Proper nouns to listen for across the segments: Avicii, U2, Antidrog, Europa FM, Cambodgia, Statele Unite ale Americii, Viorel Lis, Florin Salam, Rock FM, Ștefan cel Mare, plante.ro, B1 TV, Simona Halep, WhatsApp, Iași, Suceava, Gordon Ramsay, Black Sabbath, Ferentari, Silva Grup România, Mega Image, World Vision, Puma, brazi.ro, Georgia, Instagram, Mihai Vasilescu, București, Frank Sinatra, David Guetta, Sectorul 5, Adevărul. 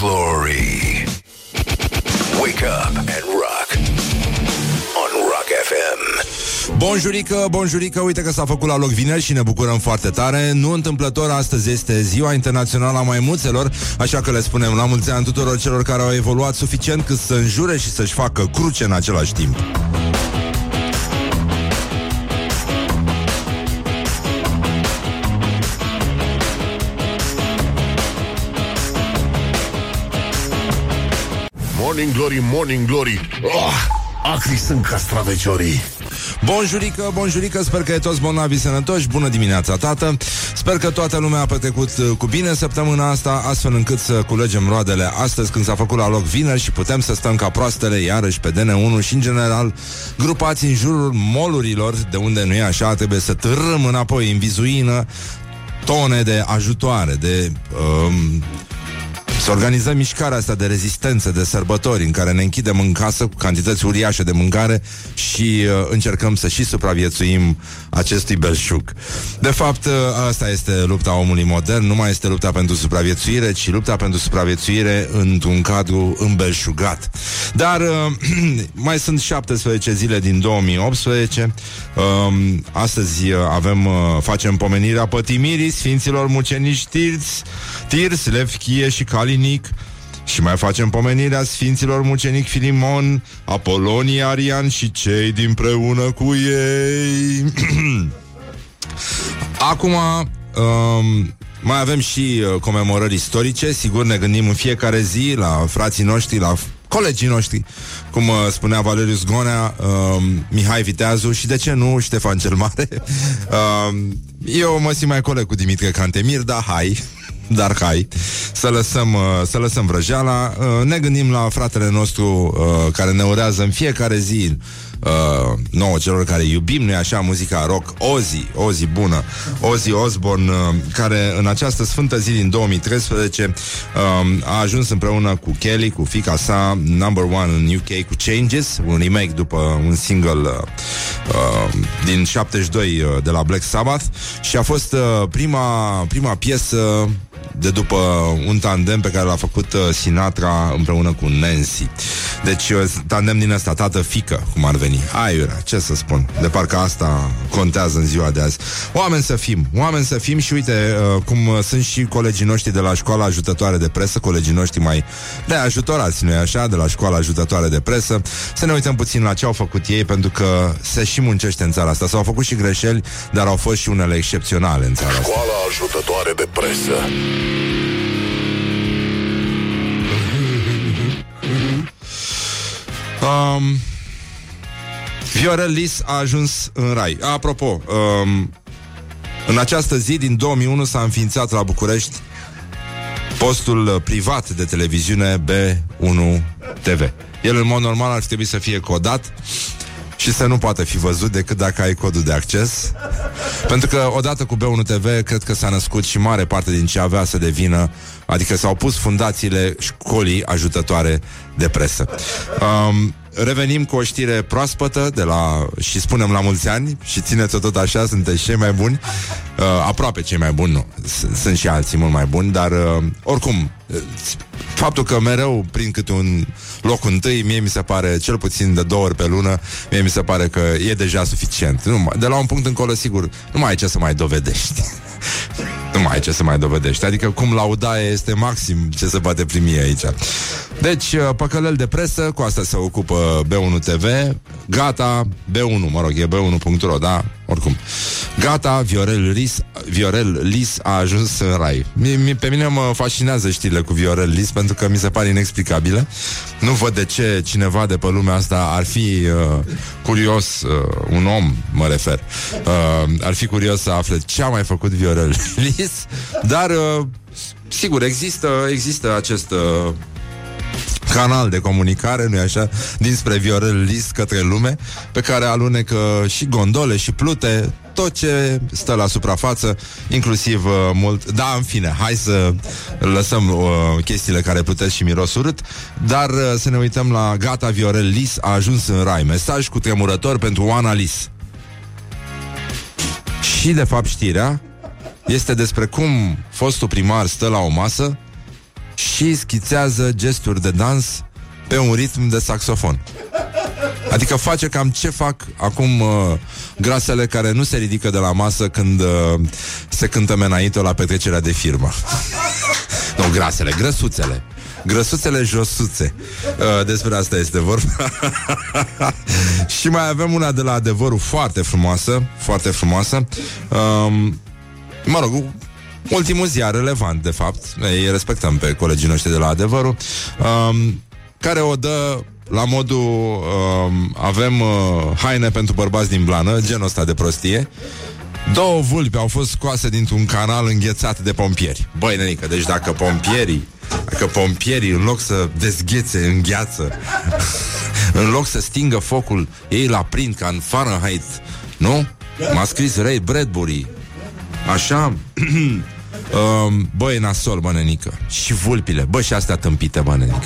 Glory. Wake up and rock on Rock FM. Bonjurică, bonjurică, uite că s-a făcut la loc vineri și ne bucurăm foarte tare. Nu întâmplător, astăzi este Ziua Internațională a Maimuțelor, așa că le spunem la mulți ani tuturor celor care au evoluat suficient cât să înjure și să-și facă cruce în același timp. Morning glory, morning glory, acri sunt castraveciorii. Bonjurică, bonjurică, sper că e toți bolnavi sănătoși. Bună dimineața, tată. Sper că toată lumea a petrecut cu bine săptămâna asta, astfel încât să culegem roadele astăzi, când s-a făcut la loc vineri, și putem să stăm ca proastele iarăși pe DN1 și în general grupați în jurul molurilor, de unde, nu e așa, trebuie să târâm înapoi în vizuină tone de ajutoare, de... să organizăm mișcarea asta de rezistență, de sărbători, în care ne închidem în casă cu cantități uriașe de mâncare și încercăm să și supraviețuim acestui belșug. De fapt, asta este lupta omului modern, nu mai este lupta pentru supraviețuire, ci lupta pentru supraviețuire într-un cadru îmbelșugat. Dar mai sunt 17 zile din 2018. Astăzi facem pomenirea pătimirii Sfinților Mucenici Tirți, Lev Chie și Calinic, și mai facem pomenirea Sfinților Mucenic Filimon, Apolonie, Arian și cei dinpreună cu ei. Acum mai avem și comemorări istorice. Sigur, ne gândim în fiecare zi la frații noștri, la colegii noștri, cum spunea Valeriu Zgonea, Mihai Viteazu și, de ce nu, Ștefan cel Mare. Eu mă simt mai coleg cu Dimitrie Cantemir, dar hai să lăsăm vrăjeala. Ne gândim la fratele nostru care ne urează în fiecare zi, nouă celor care iubim, nu-i așa, muzica rock, Ozzy bună, Ozzy Osbourne, care în această sfântă zi din 2013 a ajuns împreună cu Kelly, cu fica sa, number one în UK cu Changes, un remake după un single din 72 de la Black Sabbath, și a fost prima piesă de după un tandem pe care l-a făcut Sinatra împreună cu Nancy. Deci tandem din ăsta, tată-fică, cum ar veni. Aiurea, ce să spun, de parcă asta contează în ziua de azi. Oameni să fim. Și uite cum sunt și colegii noștri de la Școala Ajutătoare de Presă, colegii noștri mai de ajutorați, nu-i așa, de la Școala Ajutătoare de Presă. Să ne uităm puțin la ce au făcut ei, pentru că se și muncește în țara asta. S-au făcut și greșeli, dar au fost și unele excepționale în țara asta. Școala Ajutătoare de Presă. Viorel Lis a ajuns în rai. Apropo, în această zi din 2001 s-a înființat la București postul privat de televiziune B1 TV. El în mod normal ar trebui să fie codat și să nu poate fi văzut decât dacă ai codul de acces, pentru că odată cu B1 TV cred că s-a născut și mare parte din ce avea să devină, adică s-au pus fundațiile Școlii Ajutătoare de Presă. Revenim cu o știre proaspătă de la, și spunem la mulți ani, și țineți-o tot așa, sunteți cei mai buni, aproape cei mai buni, nu, sunt și alții mult mai buni, dar oricum, faptul că mereu prin câte un loc întâi, mie mi se pare, cel puțin de 2 ori pe lună, mie mi se pare că e deja suficient. De la un punct încolo, sigur, nu mai ai ce să mai dovedești. Adică cum lauda este maxim ce se poate primi aici. Deci, păcălel de presă, cu asta se ocupă B1 TV. Gata, B1, mă rog, e B1.ro, da? Oricum. Gata, Viorel Lis a ajuns în rai. Pe mine mă fascinează știrile cu Viorel Lis, pentru că mi se pare inexplicabile. Nu văd de ce cineva de pe lumea asta ar fi curios, un om, mă refer, ar fi curios să afle ce a mai făcut Viorel Lis, dar sigur, există acest canal de comunicare, nu-i așa, dinspre Viorel Lis către lume, pe care alunecă și gondole și plute, tot ce stă la suprafață, inclusiv mult... Da, în fine, hai să lăsăm chestiile care plutesc și miros urât, dar să ne uităm la gata, Viorel Lis a ajuns în rai. Mesaj cutremurător pentru Oana Lis. Și, de fapt, știrea este despre cum fostul primar stă la o masă și schițează gesturi de dans pe un ritm de saxofon. Adică face cam ce fac acum grasele care nu se ridică de la masă când se cântă menaito la petrecerea de firmă. Nu, grasele, grăsuțele. Grăsuțele josuțe. Despre asta este vorba. Și mai avem una de la Adevărul foarte frumoasă. Foarte frumoasă. Mă rog, ultimul ziar relevant, de fapt. Îi respectăm pe colegii noștri de la Adevărul, care o dă la modul avem haine pentru bărbați din blană, genul ăsta de prostie. Două vulpi au fost scoase dintr-un canal înghețat de pompieri. Băi, nenică, deci dacă pompierii în loc să dezghețe în gheață, în loc să stingă focul, ei la prind ca în Fahrenheit, nu? M-a scris Ray Bradbury. Așa? Băi, nasol, bă, nenică. Și vulpile, bă, și astea tâmpite, bă, nenică.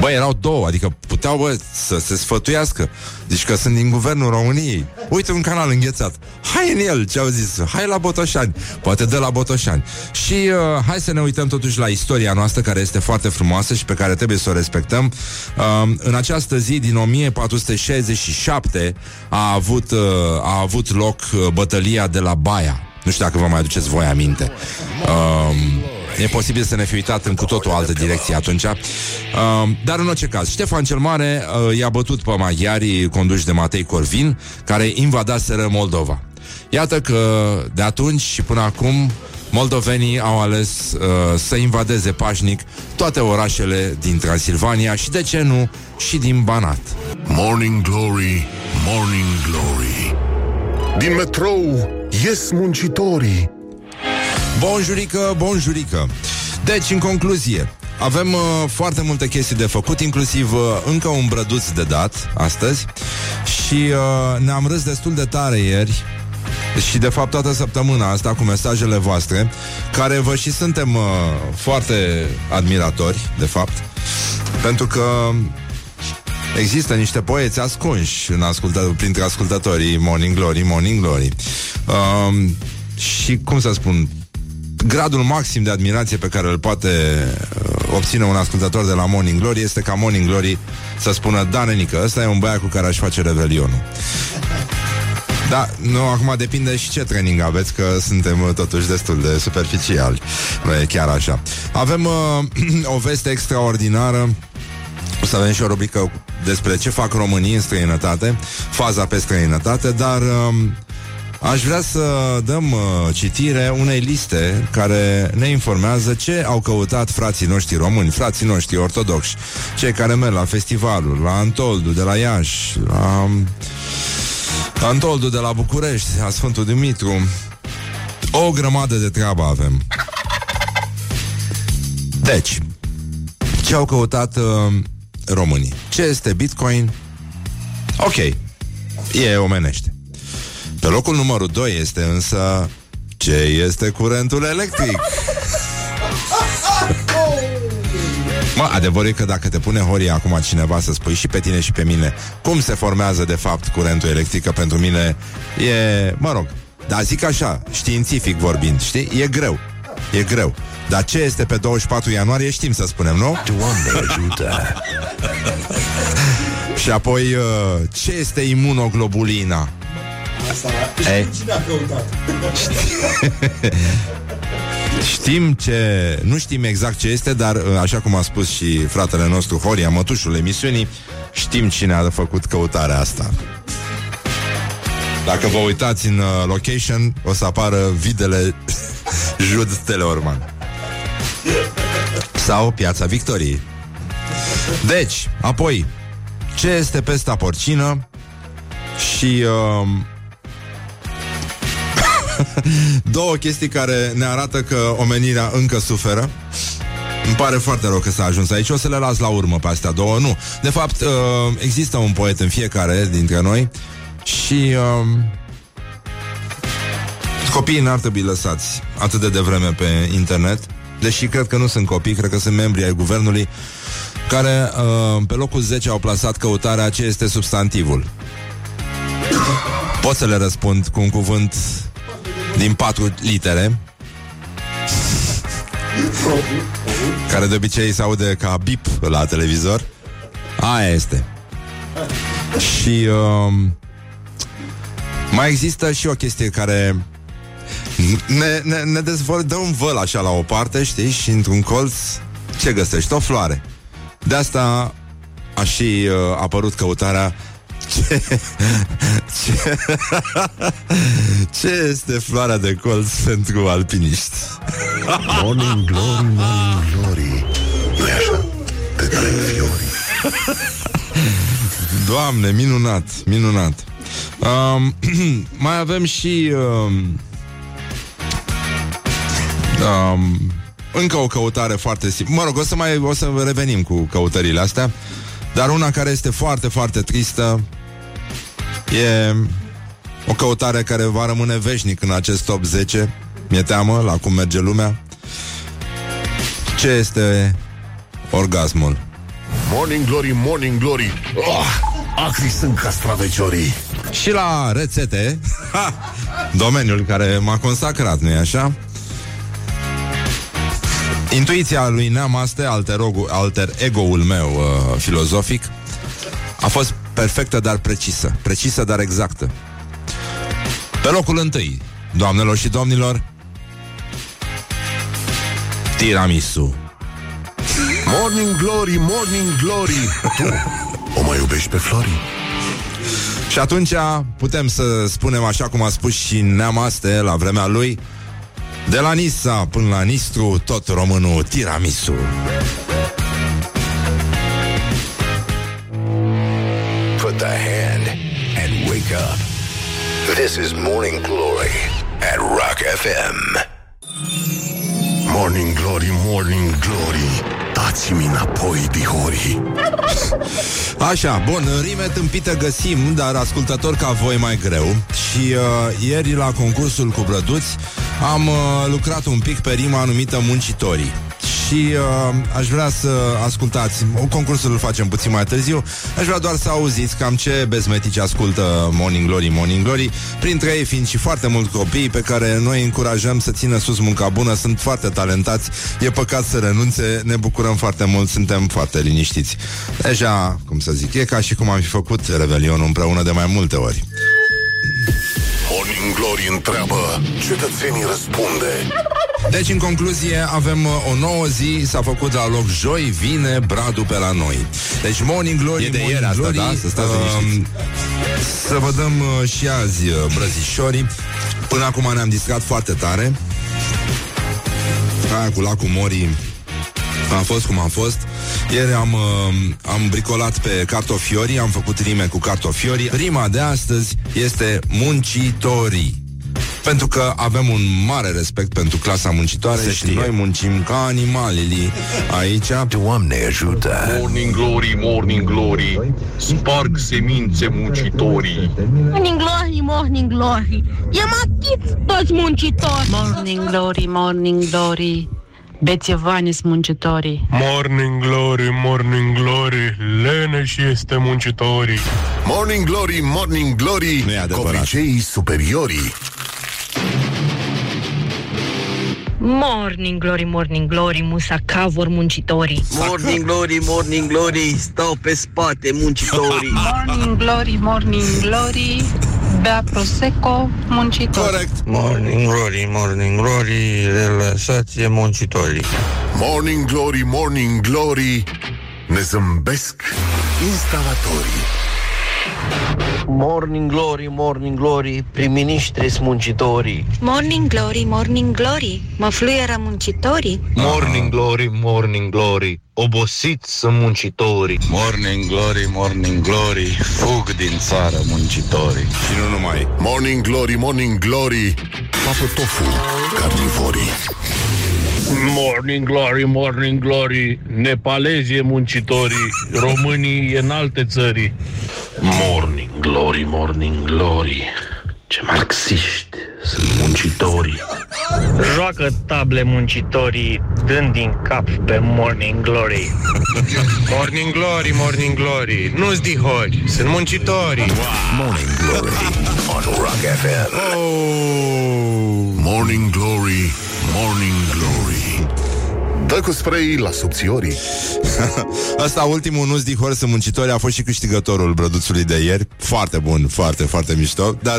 Bă, erau două, adică puteau, bă, să se sfătuiască. Deci că sunt din guvernul României. Uite un canal înghețat, hai în el, ce-au zis, hai la Botoșani. Poate dă la Botoșani. Și hai să ne uităm totuși la istoria noastră, care este foarte frumoasă și pe care trebuie să o respectăm. În această zi din 1467 a avut loc bătălia de la Baia. Nu știu dacă vă mai aduceți voi aminte. E posibil să ne fi uitat în cu totul altă direcție atunci. Dar în orice caz, Ștefan cel Mare i-a bătut pe maghiarii conduși de Matei Corvin, care invadaseră Moldova. Iată că de atunci și până acum moldovenii au ales să invadeze pașnic toate orașele din Transilvania și, de ce nu, și din Banat. Morning Glory, Morning Glory, din metrou ies muncitorii. Bonjurică, bonjurică. Deci, în concluzie, avem foarte multe chestii de făcut, inclusiv încă un brăduț de dat astăzi. Și ne-am râs destul de tare ieri și, de fapt, toată săptămâna asta cu mesajele voastre, care vă și suntem foarte admiratori, de fapt, pentru că există niște poeți ascunși printre ascultătorii Morning Glory, Morning Glory. Și, cum să spun, gradul maxim de admirație pe care îl poate obține un ascultător de la Morning Glory este ca Morning Glory să spună: da, nenică, ăsta e un băiat cu care aș face revelionul. Da, nu, acum depinde și ce training aveți, că suntem totuși destul de superficiali. Nu e chiar așa. Avem o veste extraordinară. O să avem și o rubrică despre ce fac românii în străinătate, faza pe străinătate, dar aș vrea să dăm citire unei liste care ne informează ce au căutat frații noștri români, frații noștri ortodoxi, cei care merg la festivalul, la Antoldu de la Iași, la Antoldu de la București, la Sfântul Dumitru. O grămadă de treabă avem. Deci, ce au căutat românii? Ce este Bitcoin? Ok, e omenește. Pe locul numărul 2 este însă: ce este curentul electric? Mă, adevărul e că dacă te pune Horia acum cineva să spui și pe tine și pe mine cum se formează de fapt curentul electric, că pentru mine e, mă rog, dar zic așa, științific vorbind, știi? E greu. E greu. Dar ce este pe 24 ianuarie știm să spunem, nu? Doamne ajută! Și apoi, ce este imunoglobulina? Asta, cine a căutat? Știm ce... Nu știm exact ce este, dar așa cum a spus și fratele nostru Horia, mătușul emisiunii, știm cine a făcut căutarea asta. Dacă vă uitați în location, o să apară videle Jud Teleorman sau Piața Victoriei. Deci, apoi, ce este pesta porcină? Și două chestii care ne arată că omenirea încă suferă. Îmi pare foarte rău că s-a ajuns aici. O să le las la urmă pe astea două. Nu, de fapt, există un poet în fiecare dintre noi. Și copiii n-ar trebui lăsați atât de devreme pe internet. Deși cred că nu sunt copii, cred că sunt membri ai guvernului care pe locul 10 au plasat căutarea: ce este substantivul. Pot să le răspund cu un cuvânt din 4 litere. care de obicei se aude ca bip la televizor. Aia este. Și mai există și o chestie care ne dezvoltă, dă un văl așa la o parte, știi? Și într-un colț ce găsești? O floare. De asta a și apărut căutarea ce este floarea de colț pentru alpiniști. Morning glory, morning glory, nu-i așa? Te trec fiorii. Doamne, minunat, minunat. Mai avem și încă o căutare foarte simplă. Mă rog, o să revenim cu căutările astea. Dar una care este foarte, foarte tristă e o căutare care va rămâne veșnic în acest top 10. Mi-e teamă la cum merge lumea. Ce este orgasmul? Morning glory, morning glory, acri sunt castraveciorii. Și la rețete, domeniul care m-a consacrat, nu-i așa? Intuiția lui Neam, alter ego-ul meu filozofic, a fost perfectă, dar precisă. Precisă, dar exactă. Pe locul întâi, doamnelor și domnilor, tiramisu. Morning glory, morning glory, tu o mai iubești pe Flori? Și atunci putem să spunem, așa cum a spus și Neam Aste la vremea lui, de la Nisa până la Nistru, tot românul tiramisu. Put the hand and wake up. This is Morning Glory at Rock FM. Morning Glory, Morning Glory, dați-mi înapoi, dihori. Așa, bun, rime tâmpită găsim, dar ascultători ca voi mai greu. Și ieri la concursul cu Brăduți am lucrat un pic pe rima anumită Muncitorii. Și aș vrea să ascultați, concursul îl facem puțin mai târziu. Aș vrea doar să auziți cam ce bezmetici ascultă Morning Glory, Morning Glory, printre ei fiind și foarte mulți copii pe care noi încurajăm să țină sus munca bună. Sunt foarte talentați, e păcat să renunțe, ne bucurăm foarte mult, suntem foarte liniștiți. Deja, cum să zic, e ca și cum am fi făcut revelionul împreună de mai multe ori. Morning Glory întreabă, cetățenii răspunde. Deci, în concluzie, avem o nouă zi. S-a făcut la loc joi, vine Bradu pe la noi. Deci Morning Glory e de ieri asta, glory, da? Să stați liniștiți. Să vă dăm și azi brăzișorii. Până acum ne-am distrat foarte tare. Aia cu lacul Morii a fost cum a fost. Ieri am bricolat pe cartofiorii, am făcut rime cu cartofiorii. Rima de astăzi este Muncitorii, pentru că avem un mare respect pentru clasa muncitoare. Se și știe. Noi muncim ca animalele aici. Doamne ajută! Morning glory, morning glory, sparg semințe muncitorii. Morning glory, morning glory, i-am atât toți muncitorii. Morning glory, morning glory, bețevani-s muncitorii. Morning glory, morning glory, leneși este muncitorii. Morning glory, morning glory, copiceii superiorii. Morning glory, morning glory, musacavor muncitorii. Morning glory, morning glory, stau pe spate muncitorii. Morning glory, morning glory, bea prosecco muncitorii. Corect. Morning glory, morning glory, relaxație muncitorii. Morning glory, morning glory, ne zâmbesc instalatorii. Morning glory, morning glory, prim-ministri-s muncitorii. Morning glory, morning glory, mă fluieră muncitorii. Morning glory, morning glory, obosiți sunt muncitorii. Morning glory, morning glory, fug din țară muncitorii. Și nu numai. Morning glory, morning glory, papă tofu, carnivorii. Morning glory, morning glory, nepalezii muncitorii, românii în alte țări. Morning glory, morning glory, ce marxiști sunt muncitorii. Joacă table muncitorii, dând din cap pe morning glory. Morning glory, morning glory, nu-s dihori, sunt muncitorii. Wow. Morning glory on Rock FM. Oh. Morning glory, morning glory, Dă cu spray la subțiorii. Asta ultimul nus dihor sunt muncitori a fost și câștigătorul brăduțului de ieri. Foarte bun, foarte, foarte mișto. Dar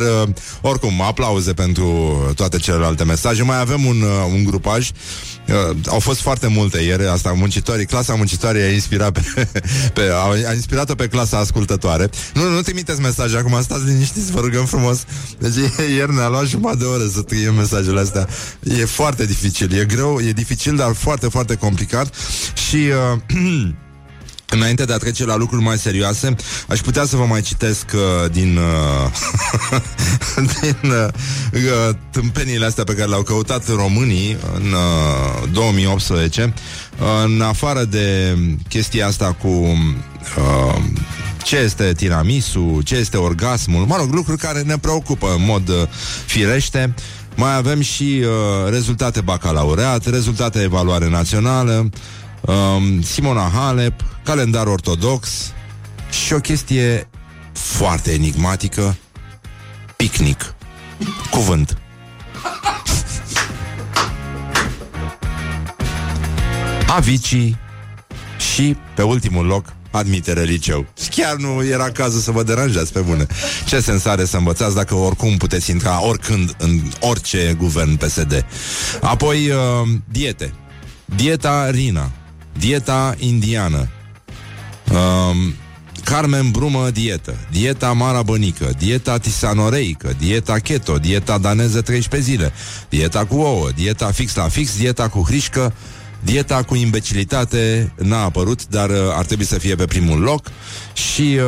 oricum, aplauze pentru toate celelalte mesaje. Mai avem un grupaj. Au fost foarte multe ieri, asta muncitorii, clasa muncitorii a inspirat a inspirat-o pe clasa ascultătoare. Nu trimiteți mesaje acum, stați liniștiți, vă rugăm frumos. Deci ieri ne-a luat jumătate de oră să triem mesajele astea. E foarte dificil, e greu, e dificil, dar foarte, foarte complicat. Și înainte de a trece la lucruri mai serioase, aș putea să vă mai citesc din tâmpeniile astea pe care le-au căutat românii în 2018, în afară de chestia asta cu ce este tiramisu, ce este orgasmul, mă rog, lucruri care ne preocupă în mod firește. Mai avem și rezultate bacalaureat, rezultate evaluare națională, Simona Halep, calendar ortodox și o chestie foarte enigmatică, picnic. Cuvânt. Avicii și, pe ultimul loc, admitere liceu. Chiar nu era cazul să vă deranjați, pe bune. Ce sens are să învățați dacă oricum puteți intra oricând în orice guvern PSD. Apoi, diete. Dieta Rina, dieta indiană, Carmen Brumă dietă, dieta Mara Bănică, dieta tisanoreică, dieta keto, dieta daneză 13 zile, dieta cu ouă, dieta fix la fix, dieta cu hrișcă, dieta cu imbecilitate n-a apărut, dar ar trebui să fie pe primul loc. Și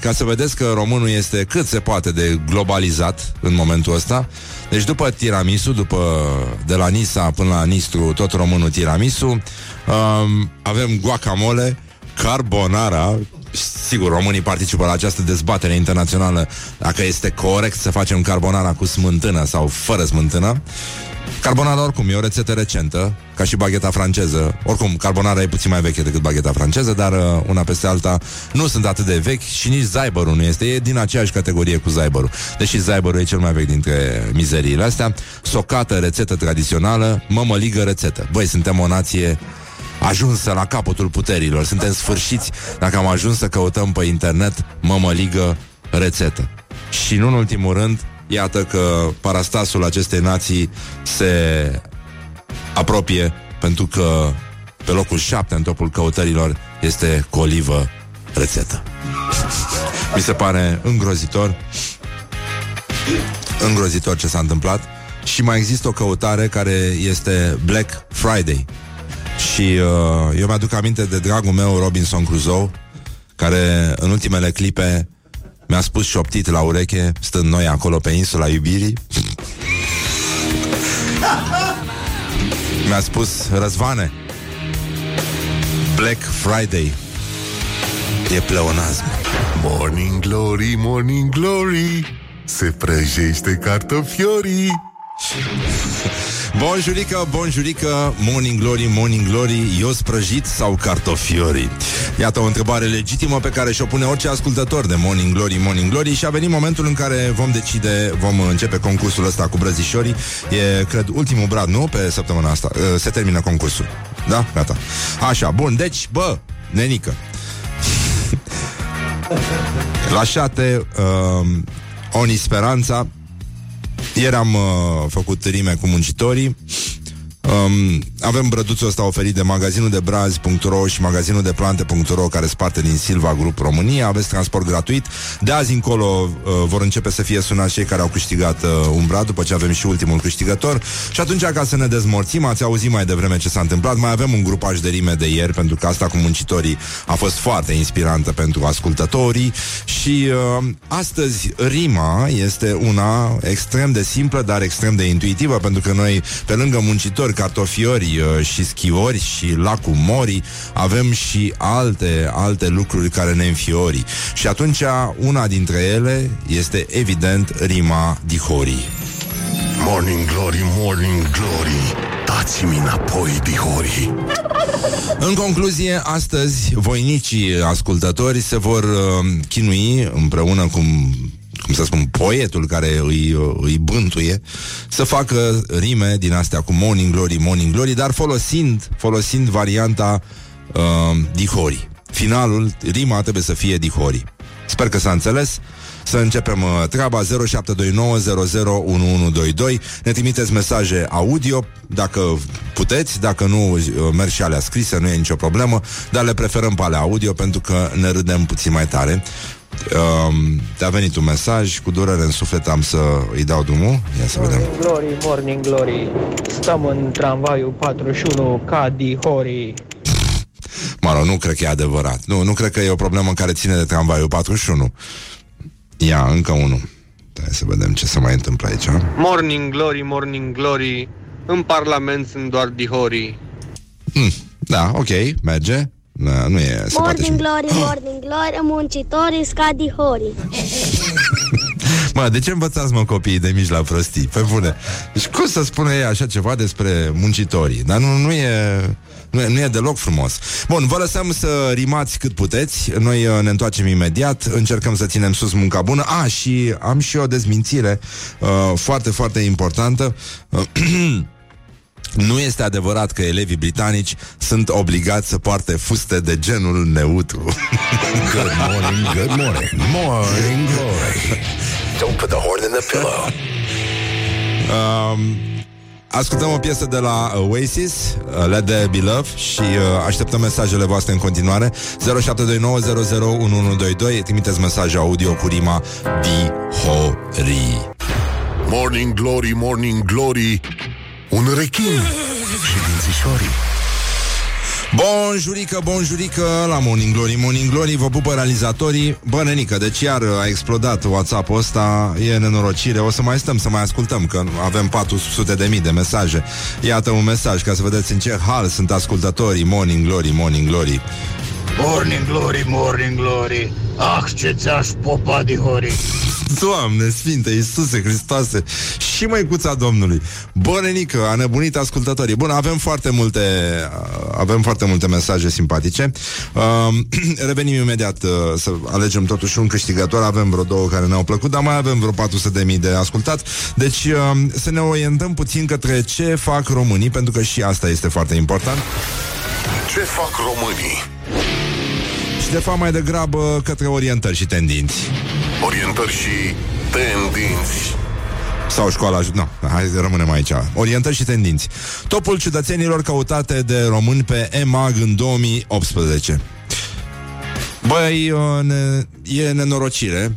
ca să vedeți că românul este cât se poate de globalizat în momentul ăsta. Deci după tiramisu, de la Nisa până la Nistru, tot românul tiramisu, avem guacamole, carbonara. Sigur, românii participă la această dezbatere internațională dacă este corect să facem carbonara cu smântână sau fără smântână. Carbonara oricum e o rețetă recentă, ca și bagheta franceză. Oricum, carbonara e puțin mai veche decât bagheta franceză, dar una peste alta nu sunt atât de vechi și nici zaibărul nu este. E din aceeași categorie cu zaibărul, deși zaibărul e cel mai vechi dintre mizeriile astea. Socată, rețetă tradițională, mămăligă, rețetă. Băi, suntem o nație ajunsă la capătul puterilor. Suntem sfârșiți dacă am ajuns să căutăm pe internet mămăligă, rețetă. Și nu în ultimul rând, iată că parastasul acestei nații se apropie, pentru că pe locul 7 în topul căutărilor este cu olivă rețetă. Mi se pare îngrozitor. Îngrozitor ce s-a întâmplat. Și mai există o căutare care este Black Friday. Și eu mi-aduc aminte de dragul meu Robinson Crusoe, care în ultimele clipe mi-a spus șoptit la ureche, stând noi acolo pe insula iubirii, mi-a spus: Răzvane, Black Friday e pleonazm. Morning glory, morning glory, se prăjește cartofiorii. Bonjurică, bonjurică, morning glory, morning glory, eu sprăjit sau cartofiorii? Iată o întrebare legitimă pe care și-o pune orice ascultător de morning glory, morning glory. Și a venit momentul în care vom decide, vom începe concursul ăsta cu brăzișorii. E, cred, ultimul brad, nu? Pe săptămâna asta se termină concursul. Da? Gata. Așa, bun, deci, bă, nenică, lașate, Oni Speranța. Ieri am făcut rime cu muncitorii. Avem brăduțul ăsta oferit de magazinul de brazi.ro și magazinul de plante.ro, care sunt parte din Silva Grup România. Aveți transport gratuit. De azi încolo vor începe să fie sunați cei care au câștigat un brad, după ce avem și ultimul câștigător. Și atunci, ca să ne dezmorțim, ați auzit mai devreme ce s-a întâmplat. Mai avem un grupaj de rime de ieri, pentru că asta cu muncitorii a fost foarte inspirantă pentru ascultătorii. Și astăzi rima este una extrem de simplă, dar extrem de intuitivă, pentru că noi, pe lângă muncitori, cartofiori și schiori și lacul Mori, avem și alte lucruri care ne înfiori. Și atunci una dintre ele este evident rima dihorii. Morning glory, morning glory, dați-mi înapoi dihorii. În concluzie, astăzi voinicii ascultători se vor chinui împreună cu cum să spun, poetul care îi bântuie, să facă rime din astea cu Morning Glory, Morning Glory, dar folosind varianta dihorii. Finalul, rima trebuie să fie dihorii. Sper că s-a înțeles. Să începem treaba. 0729001122. Ne trimiteți mesaje audio dacă puteți, dacă nu merg și alea scrise, nu e nicio problemă, dar le preferăm pe alea audio pentru că ne râdem puțin mai tare. Te-a venit un mesaj, cu durere în suflet am să îi dau drumul. Ia să vedem. Morning Glory, Morning Glory, stăm în tramvaiul 41 ca dihorii. Mă rog, nu cred că e adevărat. Nu cred că e o problemă care ține de tramvaiul 41. Ia, încă unul. Hai să vedem ce se mai întâmplă aici. Morning Glory, Morning Glory, în parlament sunt doar dihorii. Da, ok, merge. Da, nu e, se Morning poate Glory, și... Morning Glory, muncitorii scad dihorii. Mă, de ce învățați, mă, copiii de mici la prostii? Pe bune. Deci cum să spune ei așa ceva despre muncitorii? Dar nu e... Nu e deloc frumos. Bun, vă lăsăm să rimați cât puteți. Noi ne întoarcem imediat. Încercăm să ținem sus munca bună. Și am și o dezmințire foarte, foarte importantă. Nu este adevărat că elevii britanici sunt obligați să poarte fuste de genul neutru. Good morning, good morning, morning glory. Don't put the horn in the pillow. Ascultăm o piesă de la Oasis, Let There Be Love, și așteptăm mesajele voastre în continuare. 0729001122. Trimiteți mesaje audio cu rima dihorii. Morning Glory, Morning Glory, un rechin și dințișorii. Bonjurică, bonjurică la Morning Glory, Morning Glory. Vă pupă realizatorii. Bă, nenică, deci iar a explodat WhatsApp-ul ăsta. E nenorocire, o să mai stăm să mai ascultăm, că avem 400.000 de mesaje. Iată un mesaj, ca să vedeți în ce hal sunt ascultătorii Morning Glory, Morning Glory. Morning Glory, Morning Glory, ah, ce ți-aș popa dihorii. Doamne Sfinte, Iisuse Hristoase și Măicuța Domnului. Bă, nenică, a nebunit ascultătorii. Bun, avem foarte multe mesaje simpatice. Revenim imediat să alegem totuși un câștigător. Avem vreo două care ne-au plăcut, dar mai avem vreo 400.000 de ascultat. Deci să ne orientăm puțin către ce fac românii, pentru că și asta este foarte important. Ce fac românii? Și de fapt mai degrabă către orientări și tendinți. Orientări și tendinți. Sau școala... Nu, hai să rămânem aici. Orientări și tendinți. Topul ciudățenilor căutate de români pe EMAG în 2018. Băi, e nenorocire.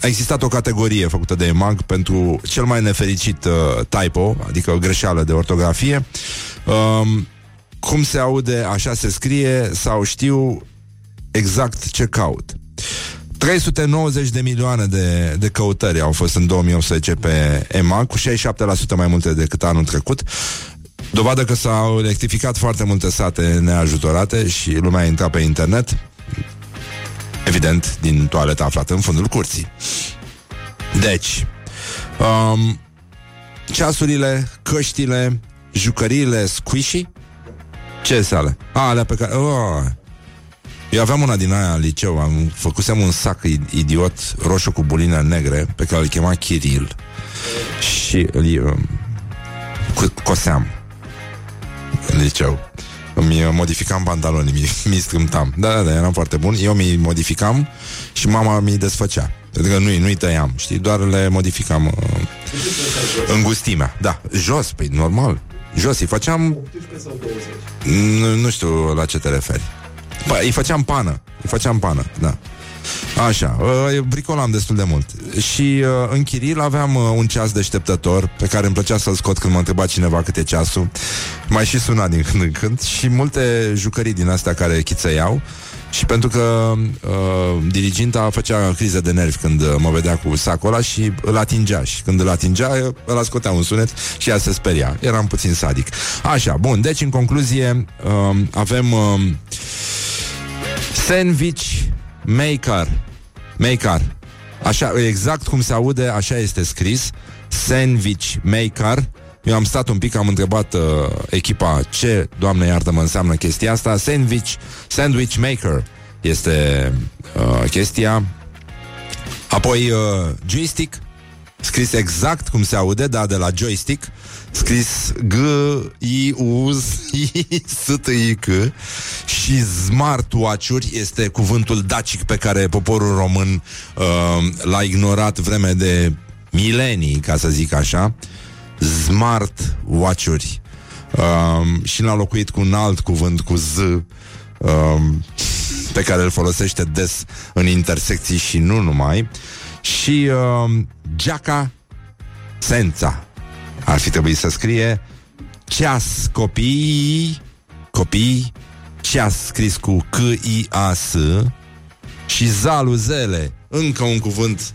A existat o categorie făcută de EMAG pentru cel mai nefericit typo, adică o greșeală de ortografie. Cum se aude, așa se scrie, sau știu exact ce caut. 390 de milioane de căutări au fost în 2018 pe EMAG, cu 67% mai multe decât anul trecut. Dovadă că s-au rectificat foarte multe sate neajutorate și lumea a intrat pe internet, evident, din toaleta aflată în fundul curții. Deci, ceasurile, căștile, jucăriile, squishy. Ce sale? Alea pe care... Eu aveam una din aia în liceu, făcusem un sac idiot roșu cu buline negre pe care îl chema Kiril și îl coseam în liceu. Îmi modificam pantalonii, mi strâmtam. Da, eram foarte bun. Eu mi modificam și mama mi desfăcea. Pentru că nu-i tăiam, știi? Doar le modificam în gustimea. Da, jos, păi normal. Jos, îi făceam... Nu știu la ce te referi. Îi făceam pană. Da. Așa, bricolam destul de mult. Și în Chiril aveam un ceas deșteptător pe care îmi plăcea să-l scot când mă întreba cineva cât e ceasul. Mai și suna din când în când. Și multe jucării din astea care chițăiau. Și pentru că diriginta făcea criză de nervi când mă vedea cu sacul ăla și îl atingea. Și când îl atingea, îl scotea un sunet și ea se speria. Eram puțin sadic. Așa, bun, deci în concluzie avem sandwich maker. Așa, exact cum se aude, așa este scris. Sandwich maker. Eu am stat un pic, am întrebat echipa ce, Doamne iartă-mă, înseamnă chestia asta. Sandwich maker este chestia. Apoi joystick, scris exact cum se aude, dar de la joystick, scris G-I-U-S-I-S-T-I-C. Și smartwatch-uri este cuvântul dacic pe care poporul român l-a ignorat vreme de milenii, ca să zic așa. Smartwatch-uri. Și l-a locuit cu un alt cuvânt cu Z, pe care îl folosește des în intersecții și nu numai. Și Giaca Senza. Ar fi trebuit să scrie ceas copii, ceas scris cu C-I-A-S. Și zaluzele, încă un cuvânt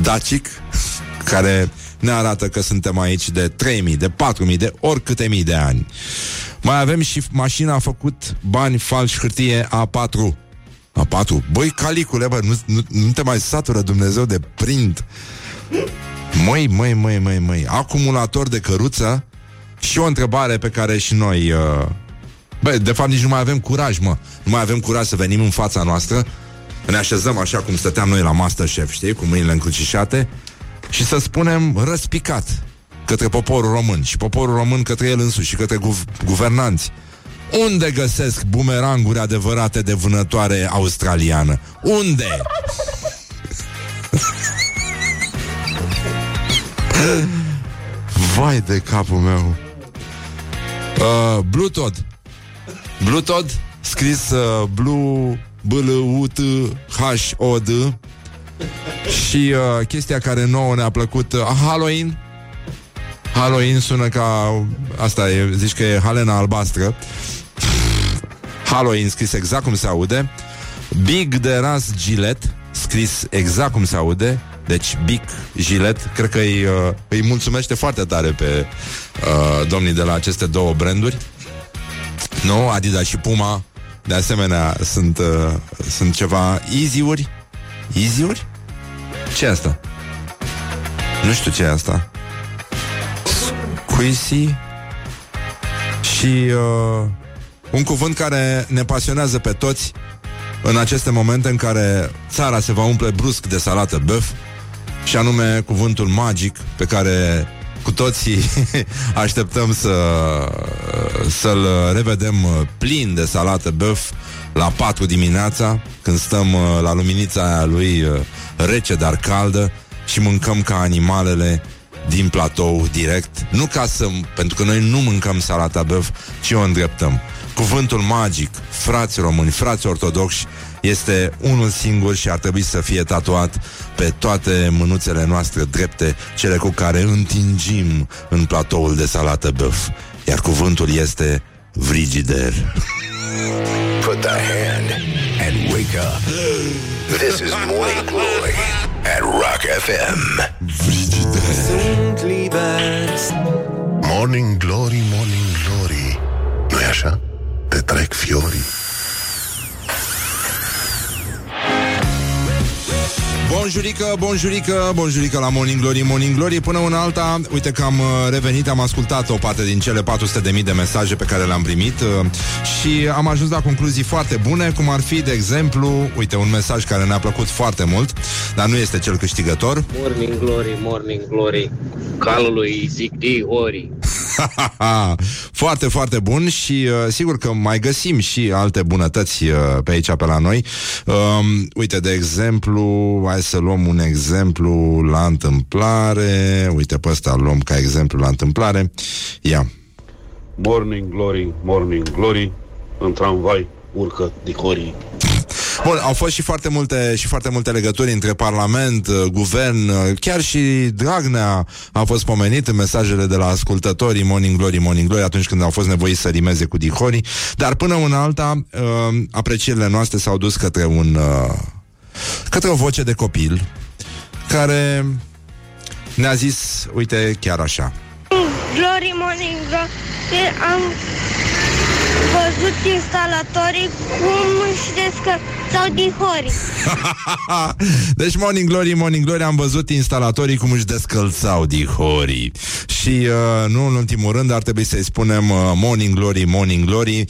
dacic care ne arată că suntem aici de 3.000, de 4.000, de oricâte mii de ani. Mai avem și mașina a făcut bani falși hârtie A4. A4? Băi, calicule, bă, nu te mai satură Dumnezeu de print. Măi, acumulator de căruță. Și o întrebare pe care și noi băi, de fapt nici nu mai avem curaj, mă. Nu mai avem curaj să venim în fața noastră. Ne așezăm așa cum stăteam noi la Masterchef, știi, cu mâinile încrucișate, și să spunem răspicat către poporul român și poporul român către el însuși și către guvernanți: unde găsesc bumeranguri adevărate de vânătoare australiană? Unde? Vai de capul meu. Blue Todd, scris Blue B-L-U-T-H-O-D. Și chestia care nouă ne-a plăcut, Halloween sună ca... Asta e, zici că e halena albastră. Halloween, scris exact cum se aude. Big de ras gilet, scris exact cum se aude. Deci Big gilet. Cred că îi mulțumește foarte tare pe domnii de la aceste două branduri, nu? Adidas și Puma. De asemenea sunt ceva easy-uri. Easy-uri? Ce asta? Nu știu ce e asta. Squishy. Și un cuvânt care ne pasionează pe toți în aceste momente în care țara se va umple brusc de salată băf, și anume cuvântul magic pe care cu toții așteptăm să-l revedem plin de salată băf la 4 dimineața, când stăm la luminița aia lui rece, dar caldă, și mâncăm ca animalele din platou direct. Nu ca să... pentru că noi nu mâncăm salata băf, ci o îndreptăm. Cuvântul magic, frați români, frați ortodoxi, este unul singur și ar trebui să fie tatuat pe toate mânuțele noastre drepte, cele cu care întingim în platoul de salată băf. Iar cuvântul este frigider. Put the hand and wake up. This is Morning Glory at Rock FM. Frigider. Morning Glory, Morning Glory. Nu-i așa? Te trec fiorii. Bonjurică la Morning Glory, Morning Glory. Până una alta, uite că am revenit, am ascultat o parte din cele 400.000 de mesaje pe care le-am primit și am ajuns la concluzii foarte bune, cum ar fi, de exemplu, uite, un mesaj care ne-a plăcut foarte mult, dar nu este cel câștigător. Morning Glory, Morning Glory, calului zic de ori. Foarte, foarte bun și sigur că mai găsim și alte bunătăți pe aici, pe la noi. Uite, de exemplu, hai să luăm un exemplu la întâmplare. Uite, pe ăsta luăm ca exemplu la întâmplare. Ia. Morning Glory, Morning Glory, în tramvai urcă dihorii. Bun, au fost și foarte multe legături între Parlament, Guvern, chiar și Dragnea a fost pomenit în mesajele de la ascultătorii Morning Glory, Morning Glory, atunci când au fost nevoiți să rimeze cu dihorii. Dar până una alta, aprecierile noastre s-au dus către către o voce de copil care ne-a zis, uite, chiar așa: Glory, Morning Glory, am văzut instalatorii cum își descărcau dihorii. Deci Morning Glory, Morning Glory, am văzut instalatorii cum își descălțau dihorii. Și nu în ultimul rând ar trebui să-i spunem Morning Glory, Morning Glory,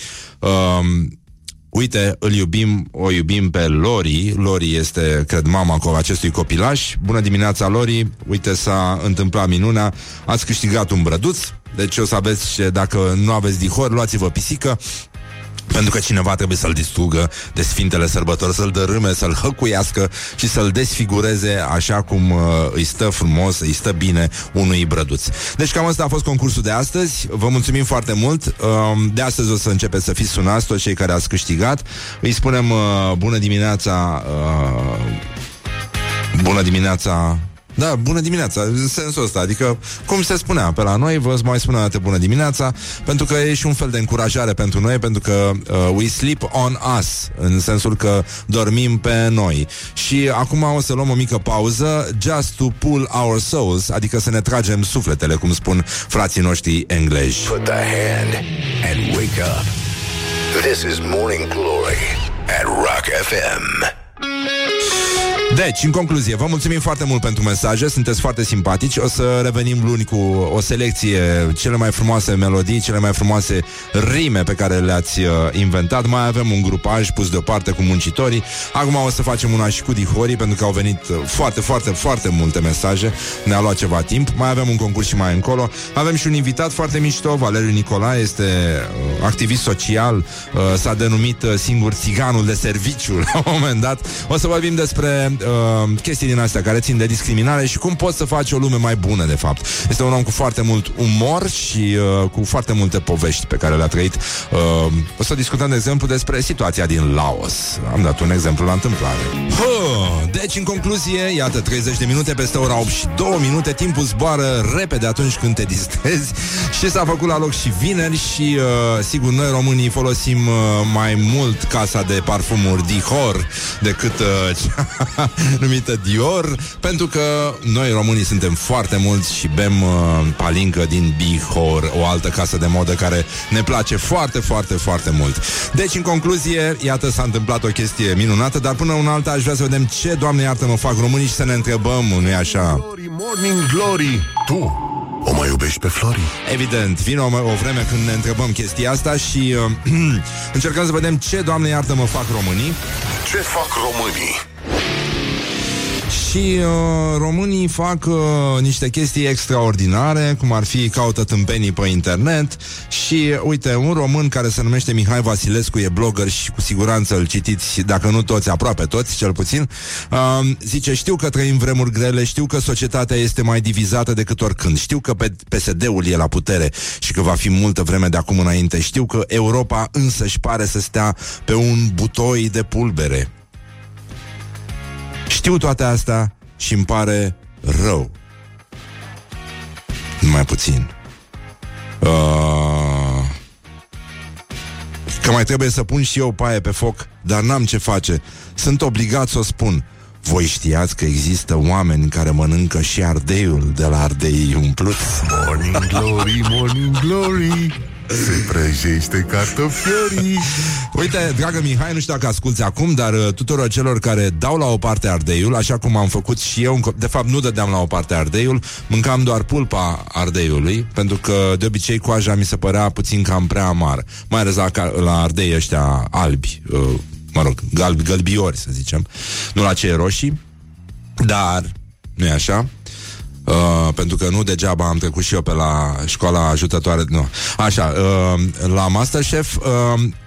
Uite, îl iubim, o iubim pe Lori. Lori este, cred, mama acestui copilaș. Bună dimineața, Lori. Uite, s-a întâmplat minunea. Ați câștigat un brăduț. Deci o să aveți, dacă nu aveți dihor, luați-vă pisică, pentru că cineva trebuie să-l distrugă de sfintele sărbători, să-l dărâme, să-l hăcuiască și să-l desfigureze așa cum îi stă frumos, îi stă bine unui brăduț. Deci cam asta a fost concursul de astăzi. Vă mulțumim foarte mult. De astăzi o să începeți să fiți sunați, toți cei care ați câștigat. Îi spunem bună dimineața. Bună dimineața. Da, bună dimineața, în sensul ăsta. Adică, cum se spunea pe la noi, vă mai spun o dată bună dimineața, pentru că e și un fel de încurajare pentru noi, pentru că we sleep on us, în sensul că dormim pe noi. Și acum o să luăm o mică pauză, just to pull our souls, adică să ne tragem sufletele, cum spun frații noștri englezi. Put the hand and wake up. This is Morning Glory at Rock FM. Deci, în concluzie, vă mulțumim foarte mult pentru mesaje, sunteți foarte simpatici. O să revenim luni cu o selecție, cele mai frumoase melodii, cele mai frumoase rime pe care le-ați inventat. Mai avem un grupaj pus deoparte cu muncitorii. Acum o să facem una și cu dihorii, pentru că au venit foarte, foarte, foarte multe mesaje. Ne-a luat ceva timp. Mai avem un concurs și mai încolo. Avem și un invitat foarte mișto, Valeriu Nicolae, este activist social, s-a denumit singur țiganul de serviciu la un moment dat. O să vorbim despre chestii din astea care țin de discriminare și cum poți să faci o lume mai bună, de fapt. Este un om cu foarte mult umor și cu foarte multe povești pe care le-a trăit. O să discutăm, de exemplu, despre situația din Laos. Am dat un exemplu la întâmplare. Deci, în concluzie, iată, 30 de minute peste ora 8 și 2 minute. Timpul zboară repede atunci când te distrezi. Și s-a făcut la loc și vineri. Și, sigur, noi românii folosim mai mult casa de parfumuri Dior decât cea numită Dior, pentru că noi românii suntem foarte mulți și bem palincă din Bihor, o altă casă de modă care ne place foarte, foarte, foarte mult. Deci, în concluzie, iată, s-a întâmplat o chestie minunată, dar până una alta aș vrea să vedem ce, Doamne iartă, mă fac românii și să ne întrebăm, nu-i așa? Morning Glory, tu o mai iubești pe Flori? Evident, vine o vreme când ne întrebăm chestia asta și încercăm să vedem ce, Doamne iartă, mă fac românii. Ce fac românii? Și românii fac niște chestii extraordinare, cum ar fi caută tâmpenii pe internet. Și uite, un român care se numește Mihai Vasilescu, e blogger și cu siguranță îl citiți, dacă nu toți, aproape toți, cel puțin. Zice, știu că trăim vremuri grele, știu că societatea este mai divizată decât oricând, știu că PSD-ul e la putere și că va fi multă vreme de acum înainte, știu că Europa însă își pare să stea pe un butoi de pulbere. Știu toate astea și îmi pare rău. Numai puțin. Că mai trebuie să pun și eu paie pe foc, dar n-am ce face. Sunt obligat să o spun. Voi știați că există oameni care mănâncă și ardeiul de la ardei umplut? Morning Glory, Morning Glory, se prăjește cartofiorii. Uite, dragă Mihai, nu știu dacă asculți acum, dar tuturor celor care dau la o parte ardeiul, așa cum am făcut și eu, de fapt nu dădeam la o parte ardeiul, mâncam doar pulpa ardeiului, pentru că de obicei coaja mi se părea puțin cam prea amară, mai ales la ardei ăștia albi, mă rog, gălbiori, să zicem, nu la cei roșii, dar nu-i așa? Pentru că nu degeaba am trecut și eu pe la școala ajutătoare, nu. Așa, la Masterchef,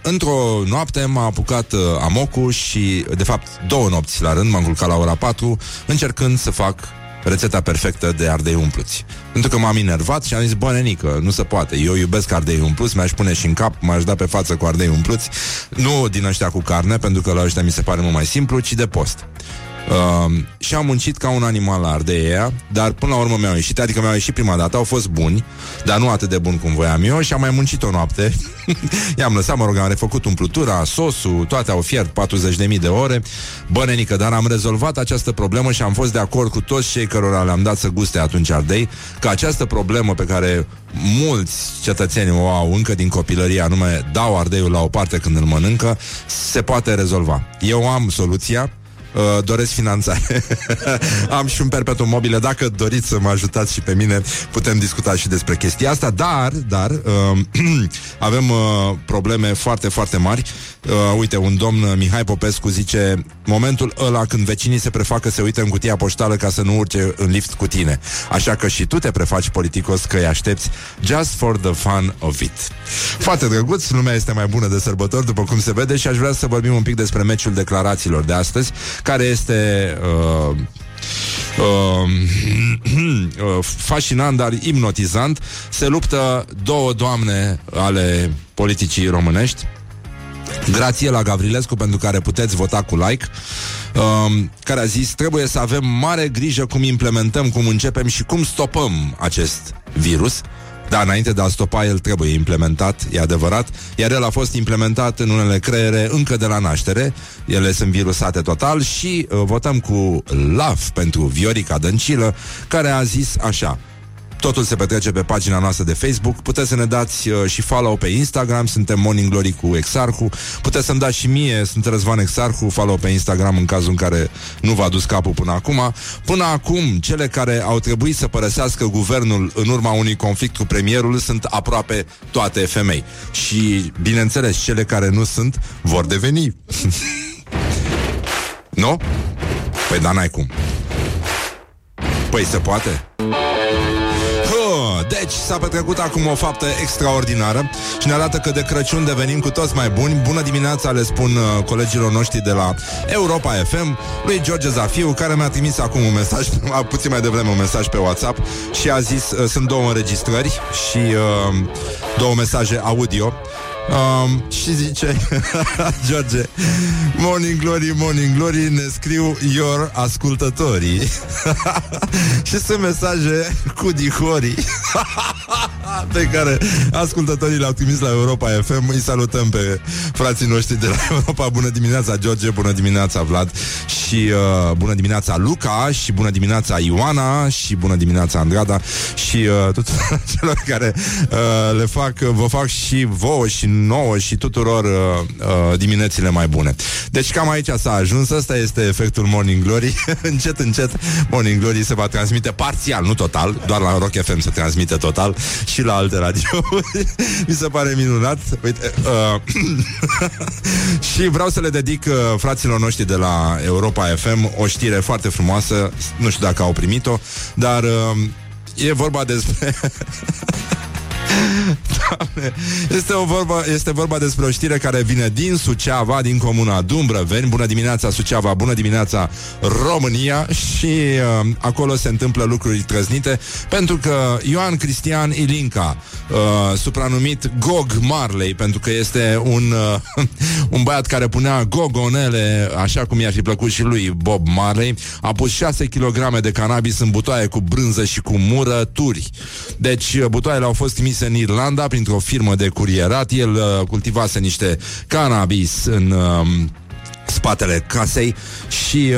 într-o noapte m-a apucat amocul și, de fapt, 2 nopți la rând m-am culcat la ora 4 încercând să fac rețeta perfectă de ardei umpluți. Pentru că m-am enervat și am zis, bă, nenică, nu se poate, eu iubesc ardei umpluți, mi-aș pune și în cap, m-aș da pe față cu ardei umpluți, nu din ăștia cu carne, pentru că la ăștia mi se pare mult mai simplu, ci de post. Și am muncit ca un animal la ardeia, dar până la urmă mi-au ieșit. Adică mi-au ieșit prima dată, au fost buni, dar nu atât de buni cum voiam eu. Și am mai muncit o noapte. I-am lăsat, mă rog, am refăcut umplutura, sosul, toate au fiert 40.000 de ore. Bă, nenică, dar am rezolvat această problemă și am fost de acord cu toți cei cărora le-am dat să guste atunci ardei, că această problemă pe care mulți cetățeni o au încă din copilărie, anume dau ardeiul la o parte când îl mănâncă, se poate rezolva. Eu am soluția. Doresc finanțare. Am și un perpetuum mobile. Dacă doriți să mă ajutați și pe mine, putem discuta și despre chestia asta. Dar avem probleme foarte, foarte mari. Uite, un domn, Mihai Popescu, zice: momentul ăla când vecinii se prefacă, se uită în cutia poștală ca să nu urce în lift cu tine. Așa că și tu te prefaci politicos că îi aștepți, just for the fun of it. Foarte drăguț, lumea este mai bună de sărbători, după cum se vede, și aș vrea să vorbim un pic despre meciul declarațiilor de astăzi, care este... fascinant, dar imnotizant. Se luptă două doamne ale politicii românești. Grațiela Gavrilescu, pentru care puteți vota cu like, care a zis: trebuie să avem mare grijă cum implementăm, cum începem și cum stopăm acest virus. Da, înainte de a stopa, el trebuie implementat, e adevărat, iar el a fost implementat în unele creiere încă de la naștere. Ele sunt virusate total și votăm cu love pentru Viorica Dăncilă, care a zis așa: totul se petrece pe pagina noastră de Facebook, puteți să ne dați și follow pe Instagram, suntem Morning Glory cu Exarhu, puteți să-mi dați și mie, sunt Răzvan Exarhu, follow pe Instagram în cazul în care nu v-a dus capul până acum. Până acum, cele care au trebuit să părăsească guvernul în urma unui conflict cu premierul sunt aproape toate femei. Și, bineînțeles, cele care nu sunt, vor deveni. Nu? Păi da, n-ai cum. Păi se poate? Deci s-a petrecut acum o faptă extraordinară și ne arată că de Crăciun devenim cu toți mai buni. Bună dimineața, le spun colegilor noștri de la Europa FM, lui George Zafiu, care mi-a trimis acum un mesaj, puțin mai devreme un mesaj pe WhatsApp, și a zis, sunt două înregistrări și două mesaje audio. Și zice George: Morning Glory, Morning Glory, ne scriu your ascultătorii. Și sunt mesaje cu dihorii pe care ascultătorii le-au trimis la Europa FM. Îi salutăm pe frații noștri de la Europa. Bună dimineața, George, bună dimineața, Vlad, și bună dimineața, Luca, și bună dimineața, Ioana, și bună dimineața, Andrada, și tuturor celor care le fac, vă fac și vouă și nouă și tuturor diminețile mai bune. Deci cam aici s-a ajuns, ăsta este efectul Morning Glory. Încet, încet Morning Glory se va transmite parțial, nu total, doar la Rock FM se transmite total și la alte radiouri. Mi se pare minunat. Uite, și vreau să le dedic fraților noștri de la Europa FM o știre foarte frumoasă, nu știu dacă au primit-o, dar e vorba despre... Doamne, este vorba despre o știre care vine din Suceava, din comuna Dumbrăveni. Bună dimineața, Suceava, bună dimineața, România. Și acolo se întâmplă lucruri trăznite, pentru că Ioan Cristian Ilinca, supranumit Gog Marley, pentru că este un băiat care punea gogonele, așa cum i-ar fi plăcut și lui Bob Marley, a pus 6 kg de cannabis în butoaie cu brânză și cu murături. Deci butoaiele au fost trimise în Irlanda printr-o firmă de curierat. El cultivase niște cannabis în spatele casei și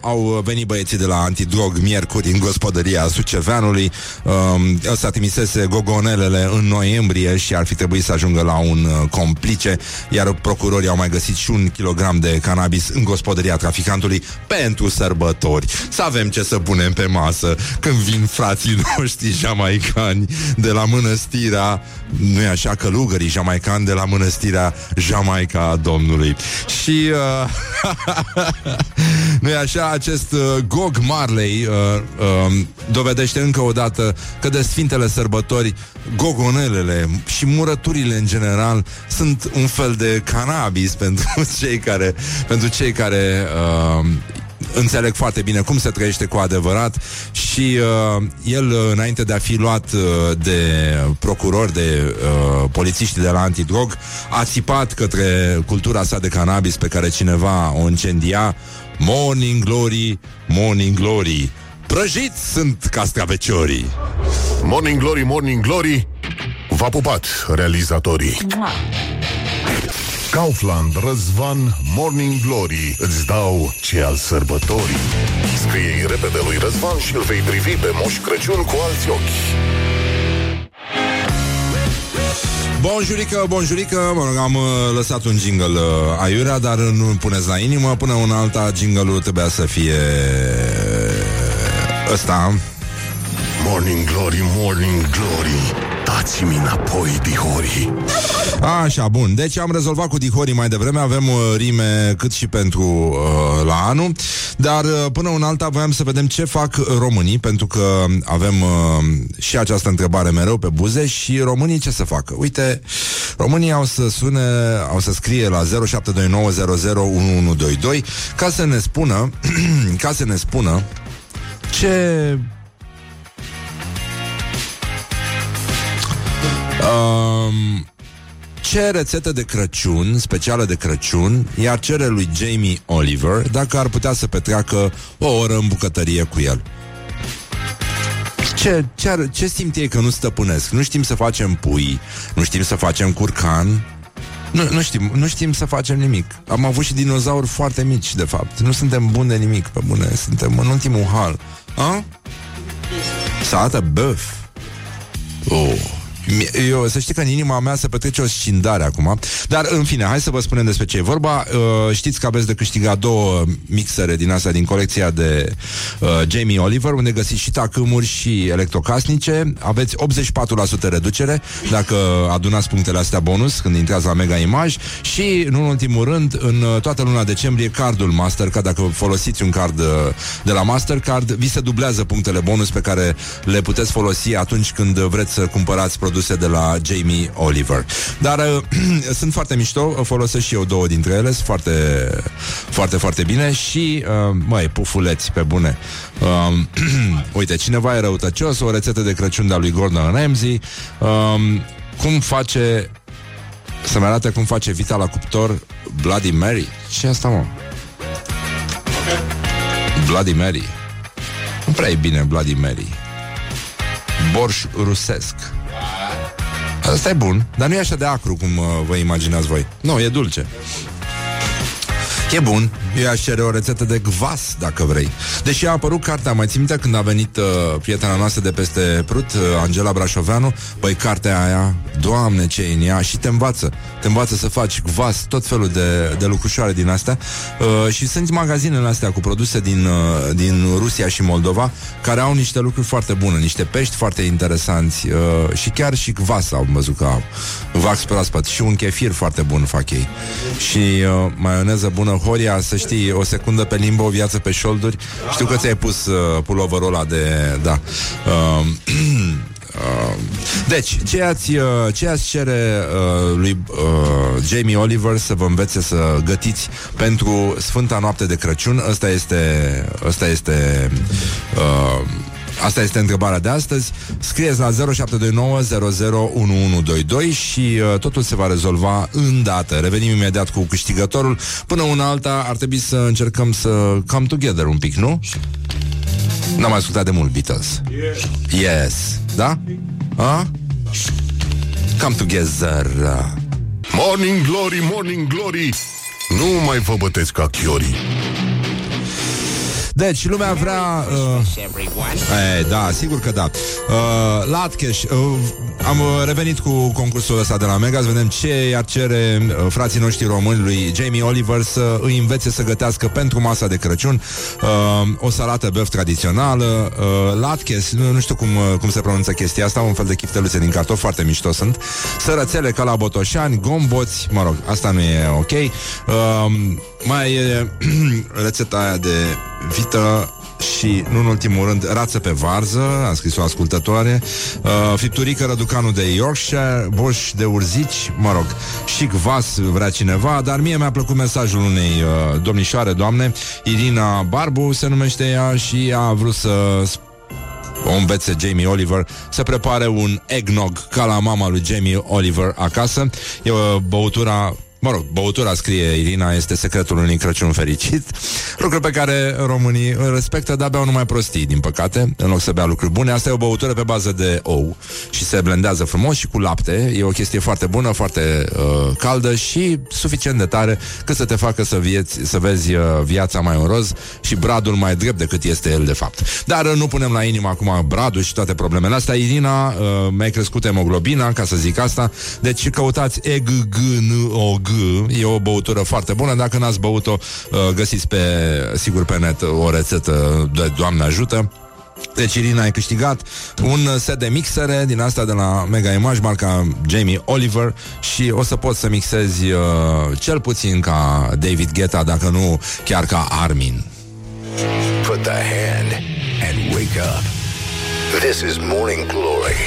au venit băieții de la Antidrog miercuri în gospodăria Suceveanului. Ăsta trimisese gogonelele în noiembrie și ar fi trebuit să ajungă la un complice, iar procurorii au mai găsit și 1 kilogram de cannabis în gospodăria traficantului pentru sărbători. Să avem ce să punem pe masă când vin frații noștri jamaicani de la mănăstirea, nu-i așa, călugării jamaicani de la mănăstirea Jamaica a Domnului. Și nu e așa, acest Gog Marley dovedește încă o dată că de sfintele sărbători gogonelele și murăturile în general sunt un fel de cannabis pentru cei care înțeleg foarte bine cum se trăiește cu adevărat. Și el, înainte de a fi luat de procurori, de polițiști de la Antidrog, a țipat către cultura sa de cannabis pe care cineva o incendia: Morning Glory, Morning Glory, prăjiți sunt castraveciorii. Morning Glory, Morning Glory, v-a pupat realizatorii. Kaufland, Răzvan, Morning Glory, îți dau ce al sărbătorii. Scrie-i repede lui Răzvan și îl vei privi pe Moș Crăciun cu alți ochi. Bonjurică, bonjurică, mă rog, am lăsat un jingle aiurea, dar nu-l puneți la inimă. Până un alta, jingle-ul trebuia să fie ăsta. Morning Glory, Morning Glory, Dați-mi înapoi, dihorii. Așa, bun, deci am rezolvat cu dihorii mai devreme. Avem rime cât și pentru la anul. Dar până un alta voiam să vedem ce fac românii, pentru că avem și această întrebare mereu pe buze. Și românii ce să facă? Uite, românii au să sune, au să scrie la 0729001122 ca să ne spună ca să ne spună ce... ce rețetă de Crăciun, specială de Crăciun, i-ar cere lui Jamie Oliver dacă ar putea să petreacă o oră în bucătărie cu el? Ce simt ei că nu stăpânesc? Nu știm să facem pui, nu știm să facem curcan, nu știm să facem nimic. Am avut și dinozauri foarte mici, de fapt. Nu suntem buni de nimic, pe bune. Suntem în ultimul hal. A? Salată băf. Eu, să știi că în inima mea se petrece o scindare acum. Dar, în fine, hai să vă spunem despre ce e vorba. Știți că aveți de câștigat două mixere din asta, din colecția de Jamie Oliver, unde găsiți și tacâmuri și electrocasnice. Aveți 84% reducere dacă adunați punctele astea bonus când intrați la Mega Image. Și, nu în ultimul rând, în toată luna decembrie, cardul Mastercard, dacă folosiți un card de la Mastercard, vi se dublează punctele bonus pe care le puteți folosi atunci când vreți să cumpărați produse de la Jamie Oliver. Dar sunt foarte mișto, folosesc și eu două dintre ele, sunt foarte, foarte, foarte bine și, măi, pufuleți, pe bune. Uite, cineva e răutăcios, o rețetă de Crăciun de-a lui Gordon Ramsay, cum face, să-mi arate cum face Vita la cuptor Bloody Mary. Ce asta, mă? Bloody Mary. Nu prea e bine Bloody Mary. Borș rusesc. Asta e bun, dar nu e așa de acru cum vă imaginați voi. Nu, e dulce. E bun. Eu aș cere o rețetă de gvas, dacă vrei. Deși a apărut cartea, mai ții minte când a venit prietena noastră de peste Prut, Angela Brașoveanu? Băi, cartea aia, Doamne, ce e în ea. Și te învață să faci gvas, tot felul de lucrușoare din astea. Și sunt magazinele astea cu produse din Rusia și Moldova, care au niște lucruri foarte bune, niște pești foarte interesanți, și chiar și gvas am văzut că au, vax proaspăt, și un chefir foarte bun fac ei. Și maioneză bună, Horia, să știi, o secundă pe limbă, o viață pe șolduri. Știu că ți-ai pus puloverul ăla de... Da. Deci, ce ați cere lui Jamie Oliver să vă învețe să gătiți pentru Sfânta Noapte de Crăciun? Asta este întrebarea de astăzi. Scrieți la 0729001122 și totul se va rezolva îndată. Revenim imediat cu câștigătorul. Până una alta ar trebui să încercăm să come together un pic, nu? N-am mai ascultat de mult Beatles. Yes. Da? A? Come together. Morning glory, morning glory, nu mai vă bătesc ca chiorii. Deci, lumea vrea... da, sigur că da. Latkeș, am revenit cu concursul ăsta de la Mega, să vedem ce i-ar cere frații noștri români lui Jamie Oliver să îi învețe să gătească pentru masa de Crăciun. O salată băf tradițională, latkeș, nu știu cum se pronunță chestia asta, un fel de chifteluțe din cartofi, foarte mișto sunt, sărățele ca la Botoșani, gomboți, mă rog, asta nu e ok. Mai e rețeta aia de vită și, nu în ultimul rând, rață pe varză, a scris o ascultătoare, fripturică, răducanul de Yorkshire, borș de urzici, mă rog, și gvas vrea cineva, dar mie mi-a plăcut mesajul unei domnișoare, doamne, Irina Barbu se numește ea, și a vrut să o învețe Jamie Oliver să prepare un eggnog ca la mama lui Jamie Oliver acasă. E băutura... Mă rog, băutura, scrie Irina, este secretul unui Crăciun fericit, lucru pe care românii îl respectă, dar beau numai prostii, din păcate, în loc să bea lucruri bune. Asta e o băutură pe bază de ou și se blendează frumos și cu lapte. E o chestie foarte bună, foarte caldă și suficient de tare cât să te facă să vezi viața mai în roz și bradul mai drept decât este el de fapt. Dar nu punem la inimă acum bradul și toate problemele astea. Irina, mi-a crescut hemoglobina, ca să zic asta, deci căutați eggnog. E o băutură foarte bună. Dacă n-ați băut-o, găsiți pe, sigur, pe net o rețetă de Doamne ajută. Deci, Irina, ai câștigat un set de mixere din asta de la Mega Image, marca Jamie Oliver, și o să poți să mixezi cel puțin ca David Guetta, dacă nu chiar ca Armin. Put the hand and wake up. This is Morning Glory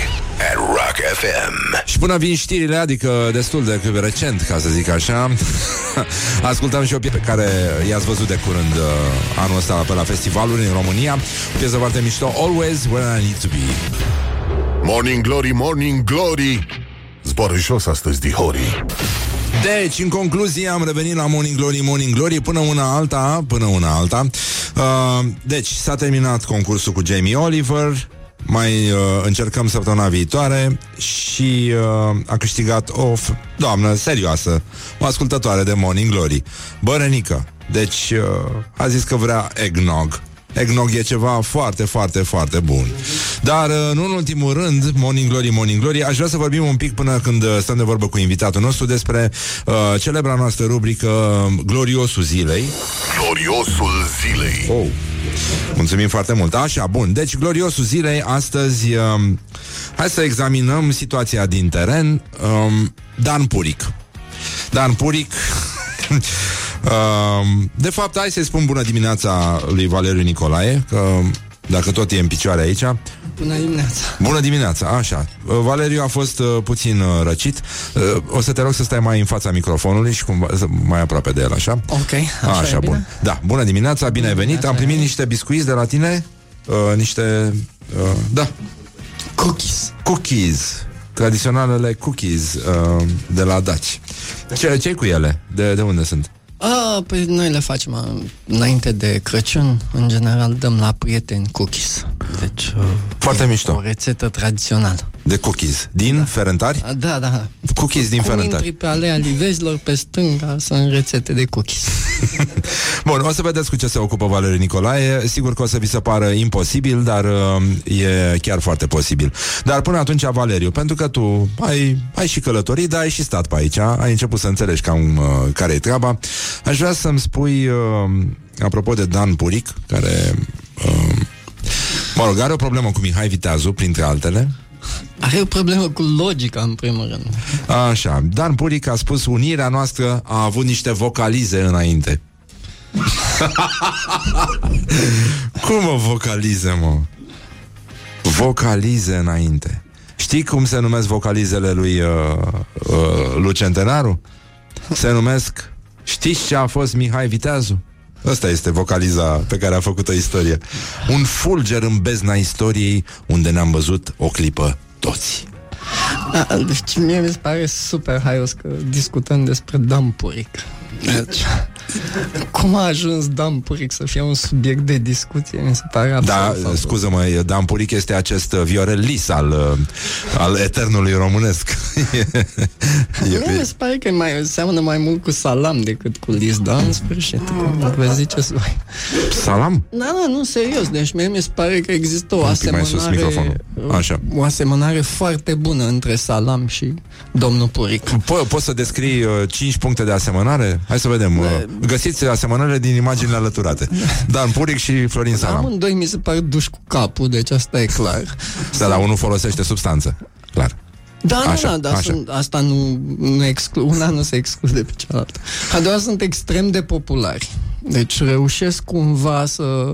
at Rock FM. Și până vin știrile, adică destul de recent, ca să zic așa, ascultăm și o piesă pe care i-ați văzut de curând anul ăsta pe la festivaluri în România. O piesă foarte mișto, Always Where I Need To Be. Morning Glory, Morning Glory, zboară jos astăzi dihorii. Deci, în concluzie, am revenit la Morning Glory, Morning Glory, până una alta. Deci, s-a terminat concursul cu Jamie Oliver. Mai încercăm săptămâna viitoare. Și a câștigat o doamnă serioasă, o ascultătoare de Morning Glory, Bărănică. Deci, a zis că vrea eggnog. Eggnog e ceva foarte, foarte, foarte bun. Dar, nu în ultimul rând, Morning Glory, Morning Glory, aș vrea să vorbim un pic, până când stăm de vorbă cu invitatul nostru, despre celebra noastră rubrică Gloriosul Zilei. Gloriosul Zilei. Oh. Mulțumim foarte mult. Așa, bun. Deci, Gloriosul Zilei, astăzi hai să examinăm situația din teren. Dan Puric de fapt, hai să-i spun bună dimineața lui Valeriu Nicolae, că dacă tot e în picioare aici. Bună dimineața. Bună dimineața, așa. Valeriu a fost puțin răcit. O să te rog să stai mai în fața microfonului și cumva mai aproape de el, așa. Ok, așa bun. Bine? Da, bună dimineața, bine ai venit. Am primit niște biscuiți de la tine, niște da. Cookies. Tradiționalele cookies de la daci. Ce-i cu ele? De unde sunt? Păi noi le facem înainte de Crăciun. În general dăm la prieteni cookies. Deci foarte mișto. O rețetă tradițională de cookies din Ferentari? Da. Cookies din Ferentari. Intri pe alea Livezilor, pe stânga, sunt rețete de cookies. Bun, o să vedeți cu ce se ocupă Valeriu Nicolae. Sigur că o să vi se pară imposibil, dar e chiar foarte posibil. Dar până atunci, Valeriu, pentru că tu ai și călătorit, dar ai și stat pe aici, ai început să înțelegi cam care-i treaba. Aș vrea să-mi spui, apropo de Dan Puric, care, mă rog, are o problemă cu Mihai Viteazu, printre altele. Are o problemă cu logica, în primul rând. Așa, Dan Puric a spus: unirea noastră a avut niște vocalize înainte. Cum o vocalize, mă? Vocalize înainte. Știi cum se numesc vocalizele lui Centenaru? Se numesc: știți ce a fost Mihai Viteazu? Asta este vocaliza pe care a făcut-o istoria. Un fulger în bezna istoriei, unde ne-am văzut o clipă toți. Deci mie mi se pare super haios că discutăm despre Dan Puric. Deci, cum a ajuns Dan Puric să fie un subiect de discuție? Mi se pare absolut. Da, scuză-mă, Dan Puric este acest Viorel Lis al eternului românesc. Mi se pare că seamănă mai mult cu Salam decât cu Lis, dar în sfârșit, cum vă ziceți voi. Salam? Da, nu, serios, deci mie mi se pare că există o asemănare foarte bună între Salam și domnul Puric. Poți să descrii 5 puncte de asemănare? Hai să vedem. Găsiți asemănările din imaginile alăturate. Dan Puric și Florin Salam. Amândoi mi se par duși cu capul, deci asta e clar. Dar unul folosește substanță, clar. Da, asta nu exclude. Una nu se exclude pe cealaltă. A doua, sunt extrem de populari. Deci reușesc cumva să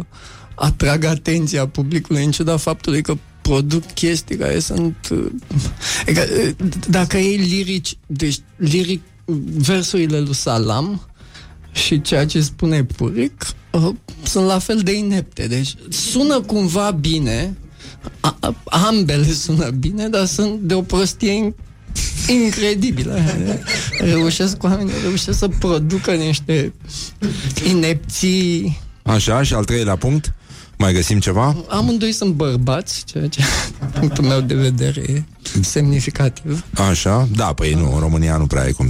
atragă atenția publicului, în ciuda faptului că produc chestii care sunt... Dacă ei lirici... Deci liric versurile lui Salam și ceea ce spune Puric sunt la fel de inepte. Deci sună cumva bine, ambele sună bine, dar sunt de o prostie incredibilă. Reușesc să producă niște inepții. Așa, și al treilea punct? Mai găsim ceva? Amândoi sunt bărbați, ceea ce, punctul meu de vedere, e semnificativ. Așa? Da, păi nu, în România nu prea ai cum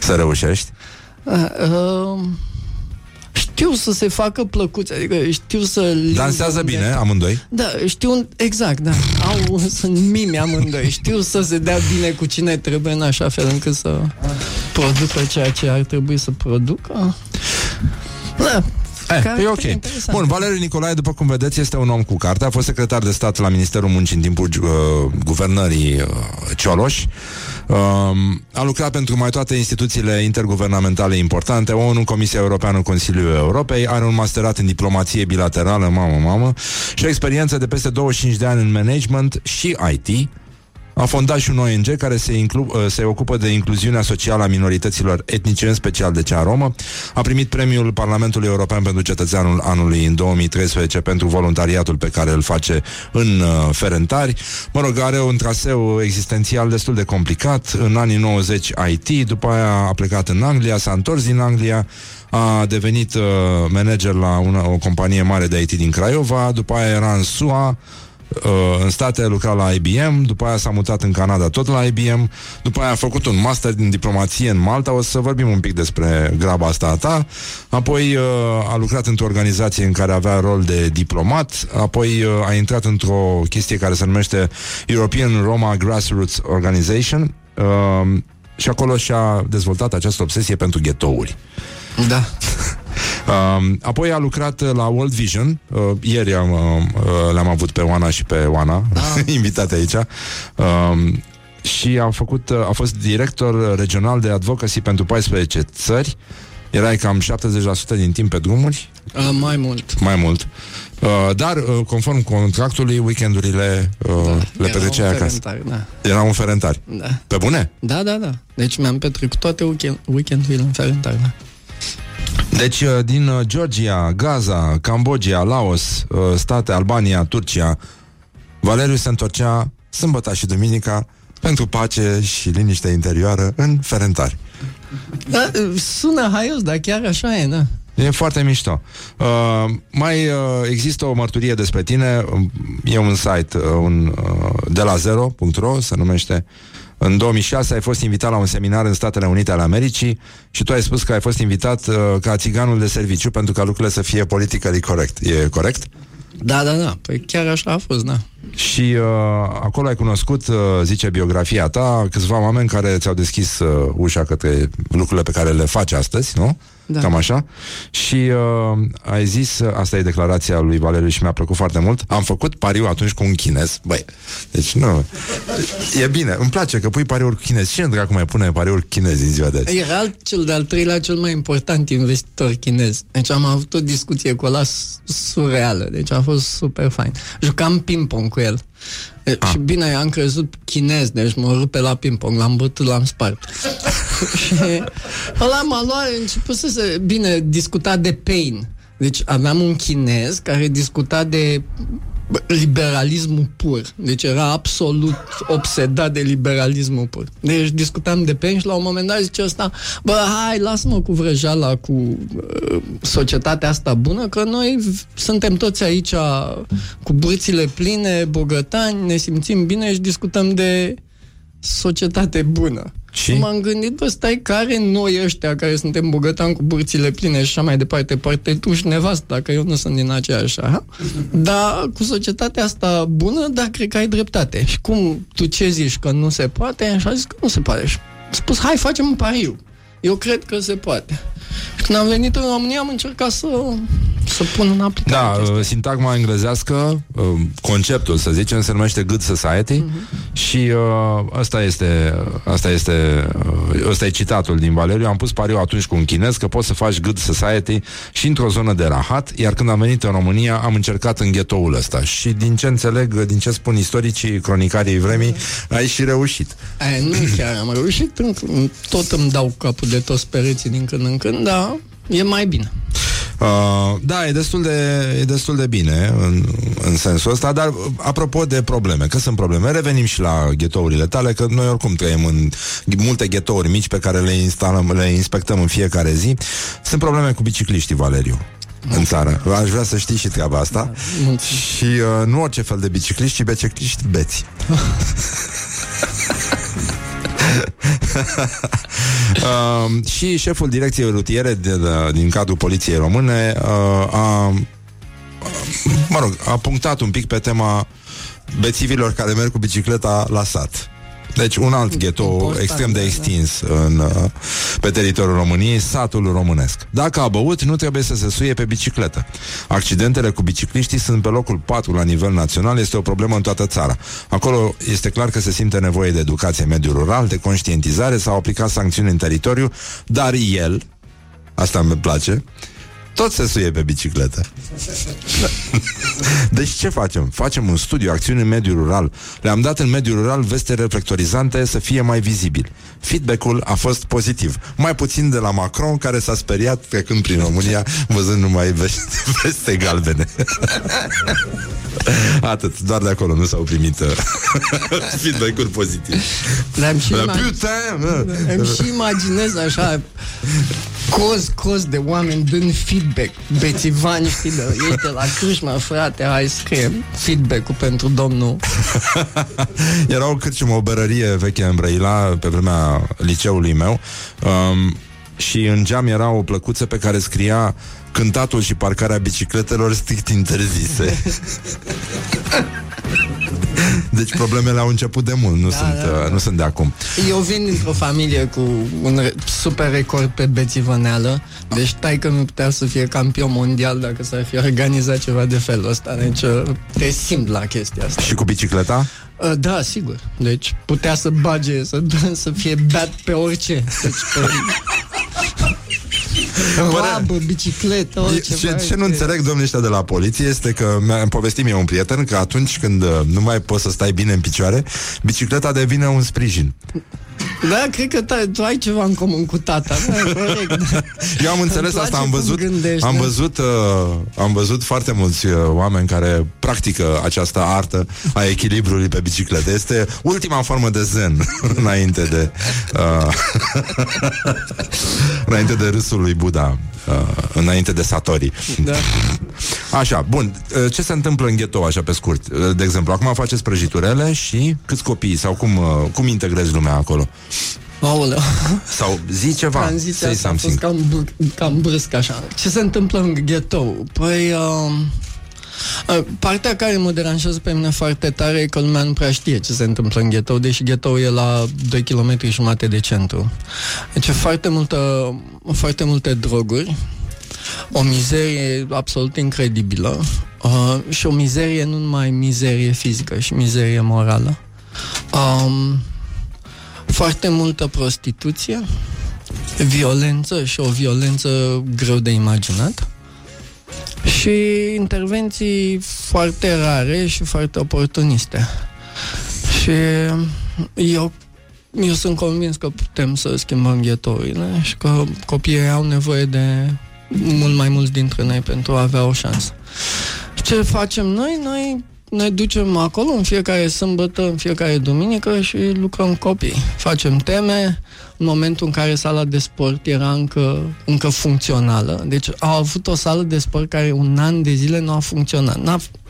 să reușești. Știu să se facă plăcuți, adică știu să... Dansează bine, amândoi? Da, știu, exact, da. Sunt mimi amândoi. Știu să se dea bine cu cine trebuie, în așa fel încât să producă ceea ce ar trebui să producă. Da. E ok. Bun, Valeriu Nicolae, după cum vedeți, este un om cu carte. A fost secretar de stat la Ministerul Muncii în timpul guvernării Cioloș. A lucrat pentru mai toate instituțiile interguvernamentale importante, ONU, Comisia Europeană, Consiliul Europei. Are un masterat în diplomație bilaterală, mamă, și o experiență de peste 25 de ani în management și IT. A fondat și un ONG care se ocupă de incluziunea socială a minorităților etnice, în special de cea romă. A primit premiul Parlamentului European pentru Cetățeanul Anului în 2013 pentru voluntariatul pe care îl face în Ferentari. Mă rog, are un traseu existențial destul de complicat. În anii 90 IT, după aia a plecat în Anglia, s-a întors din Anglia, a devenit manager la o companie mare de IT din Craiova, după aia era în SUA, în state, lucra la IBM, după aia s-a mutat în Canada, tot la IBM, după aia a făcut un master din diplomație în Malta, o să vorbim un pic despre graba asta a ta, apoi a lucrat într-o organizație în care avea rol de diplomat, apoi a intrat într-o chestie care se numește European Roma Grassroots Organization și acolo și-a dezvoltat această obsesie pentru ghetouri. Da. Apoi a lucrat la World Vision. Ieri le-am avut pe Oana și pe Oana, invitate aici. Și a fost director regional de advocacy pentru 14 țări. Erai cam 70% din timp pe drumuri? Mai mult. Dar, conform contractului, weekendurile le petreceai acasă. Era un Ferentari. Da. Pe bune? Da. Deci mi-am petrecut toate weekendurile în Ferentari, da. Deci din Georgia, Gaza, Cambodgia, Laos, state, Albania, Turcia, Valeriu se întorcea sâmbătă și duminica pentru pace și liniște interioară în Ferentari. Da, sună haios, dar chiar așa e, da. E foarte mișto. Există o mărturie despre tine. E un site de la zero.ro, se numește. În 2006 ai fost invitat la un seminar în Statele Unite ale Americii și tu ai spus că ai fost invitat ca țiganul de serviciu pentru ca lucrurile să fie politically correct. E corect? Da. Păi chiar așa a fost, da. Și acolo ai cunoscut, zice biografia ta, câțiva oameni care ți-au deschis ușa către lucrurile pe care le faci astăzi, nu? Da. Cam așa. Și ai zis, asta e declarația lui Valeriu și mi-a plăcut foarte mult, am făcut pariu atunci cu un chinez. Băi, deci nu. E bine, îmi place că pui pariuri cu chinezi. Cine dracu mai pune pariuri chinezi în ziua de azi? Era cel de-al treilea cel mai important investitor chinez. Deci am avut o discuție cu ăla surreală. Deci a fost super fain. Jucam ping-pong cu el. Și bine, am crezut chinez, deci mă rupe la ping-pong, l-am bătut, l-am spart. Și ăla m-a luat, a început să se... Bine, discuta de pain. Deci aveam un chinez care discuta de liberalismul pur. Deci era absolut obsedat de liberalismul pur. Deci discutam de pain și la un moment dat zice ăsta, bă, hai, lasă-mă cu vrăjala, cu societatea asta bună, că noi suntem toți aici cu bârțile pline, bogătani, ne simțim bine și discutăm de societate bună. Și m-am gândit, bă, stai, care noi ăștia care suntem bogătani cu burțile pline și așa mai departe, poate tu și nevastă, dacă eu nu sunt din aceeași, dar cu societatea asta bună, dar cred că ai dreptate. Și cum, tu ce zici, că nu se poate? Și a zis că nu se poate. Și a spus, hai, facem un pariu. Eu cred că se poate. Și când am venit în România, am încercat să pun în aplicare. Da, sintagma englezească, conceptul, să zicem, se numește Good Society. Și ăsta e citatul din Valeriu. Am pus pariu atunci cu un chinez că poți să faci Good Society și într-o zonă de rahat. Iar când am venit în România, am încercat în ghetoul ăsta. Și din ce înțeleg, din ce spun istoricii, cronicarii vremii, ai și reușit. Nu chiar am reușit, tot îmi dau capul de toți pereții din când în când, dar e mai bine. Da, e destul de bine în sensul ăsta, dar apropo de probleme, că sunt probleme, revenim și la ghetourile tale, că noi oricum trăim în multe ghetouri mici pe care le inspectăm în fiecare zi. Sunt probleme cu bicicliștii, Valeriu, în țară. Aș vrea să știi și treaba asta. Și nu orice fel de bicicliști, ci bicicliști beți. Și șeful direcției rutiere din cadrul Poliției Române a punctat un pic pe tema bețivilor care merg cu bicicleta la sat. Deci un alt ghetto extrem de extins pe teritoriul României, satul românesc. Dacă a băut, nu trebuie să se suie pe bicicletă. Accidentele cu bicicliștii sunt pe locul 4 la nivel național, este o problemă în toată țara. Acolo este clar că se simte nevoie de educație în mediul rural, de conștientizare, s-au aplicat sancțiuni în teritoriu, dar el, asta îmi place, tot se suie pe bicicletă. Deci ce facem? Facem un studiu, acțiuni în mediul rural. Le-am dat în mediul rural veste reflectorizante să fie mai vizibil. Feedback-ul a fost pozitiv. Mai puțin de la Macron, care s-a speriat trecând prin România, văzând numai veste galbene. Atât, doar de acolo nu s-au primit feedback-uri pozitive. Îmi și imaginez așa coz de oameni dând feedback. Bețivani, știi, de la cârșma, frate, hai scrie feedback-ul pentru domnul. Era o cârciumă, o berărie veche în Brăila, pe vremea liceului meu, și în geam era o plăcuță pe care scria: cântatul și parcarea bicicletelor strict interzise. Deci problemele au început de mult, nu sunt de acum. Eu vin dintr-o familie cu un super record pe bețivăneală. Deci taică nu putea să fie campion mondial dacă s-ar fi organizat ceva de felul ăsta. Deci te simt la chestia asta. Și cu bicicleta? Da, sigur. Deci putea să bage, să fie bat pe orice. Deci pe... Roabă, bicicletă, ce nu înțeleg, domnii ăștia de la poliție, este că mi-am povestit mie un prieten că atunci când nu mai poți să stai bine în picioare, bicicleta devine un sprijin. Da, cred că tu ai ceva în comun cu tata. Da, corect, da. Eu am înțeles asta, am văzut foarte mulți oameni care practică această artă a echilibrului pe bicicletă. Este ultima formă de zen înainte de înainte de râsul lui Buddha, înainte de satori. Da. Așa, bun, ce se întâmplă în ghetto, așa pe scurt? De exemplu, acum faceți prăjiturele și câți copii sau cum integrezi lumea acolo? Aoleu. Sau zi ceva. Tranziția asta a fost cam brusc așa. Ce se întâmplă în ghetto? Păi partea care mă deranjează pe mine foarte tare e că lumea nu prea știe ce se întâmplă în ghetto, deși ghetto e la 2 km jumate de centru. Deci foarte multe droguri, o mizerie absolut incredibilă și o mizerie, nu numai mizerie fizică, și mizerie morală. Foarte multă prostituție, violență, și o violență greu de imaginat, și intervenții foarte rare și foarte oportuniste. Și eu sunt convins că putem să schimbăm ghetourile și că copiii au nevoie de mult mai mulți dintre noi pentru a avea o șansă. Ce facem noi? Noi ne ducem acolo în fiecare sâmbătă, în fiecare duminică și lucrăm copii. Facem teme. În momentul în care sala de sport era încă funcțională. Deci au avut o sală de sport care un an de zile nu a funcționat.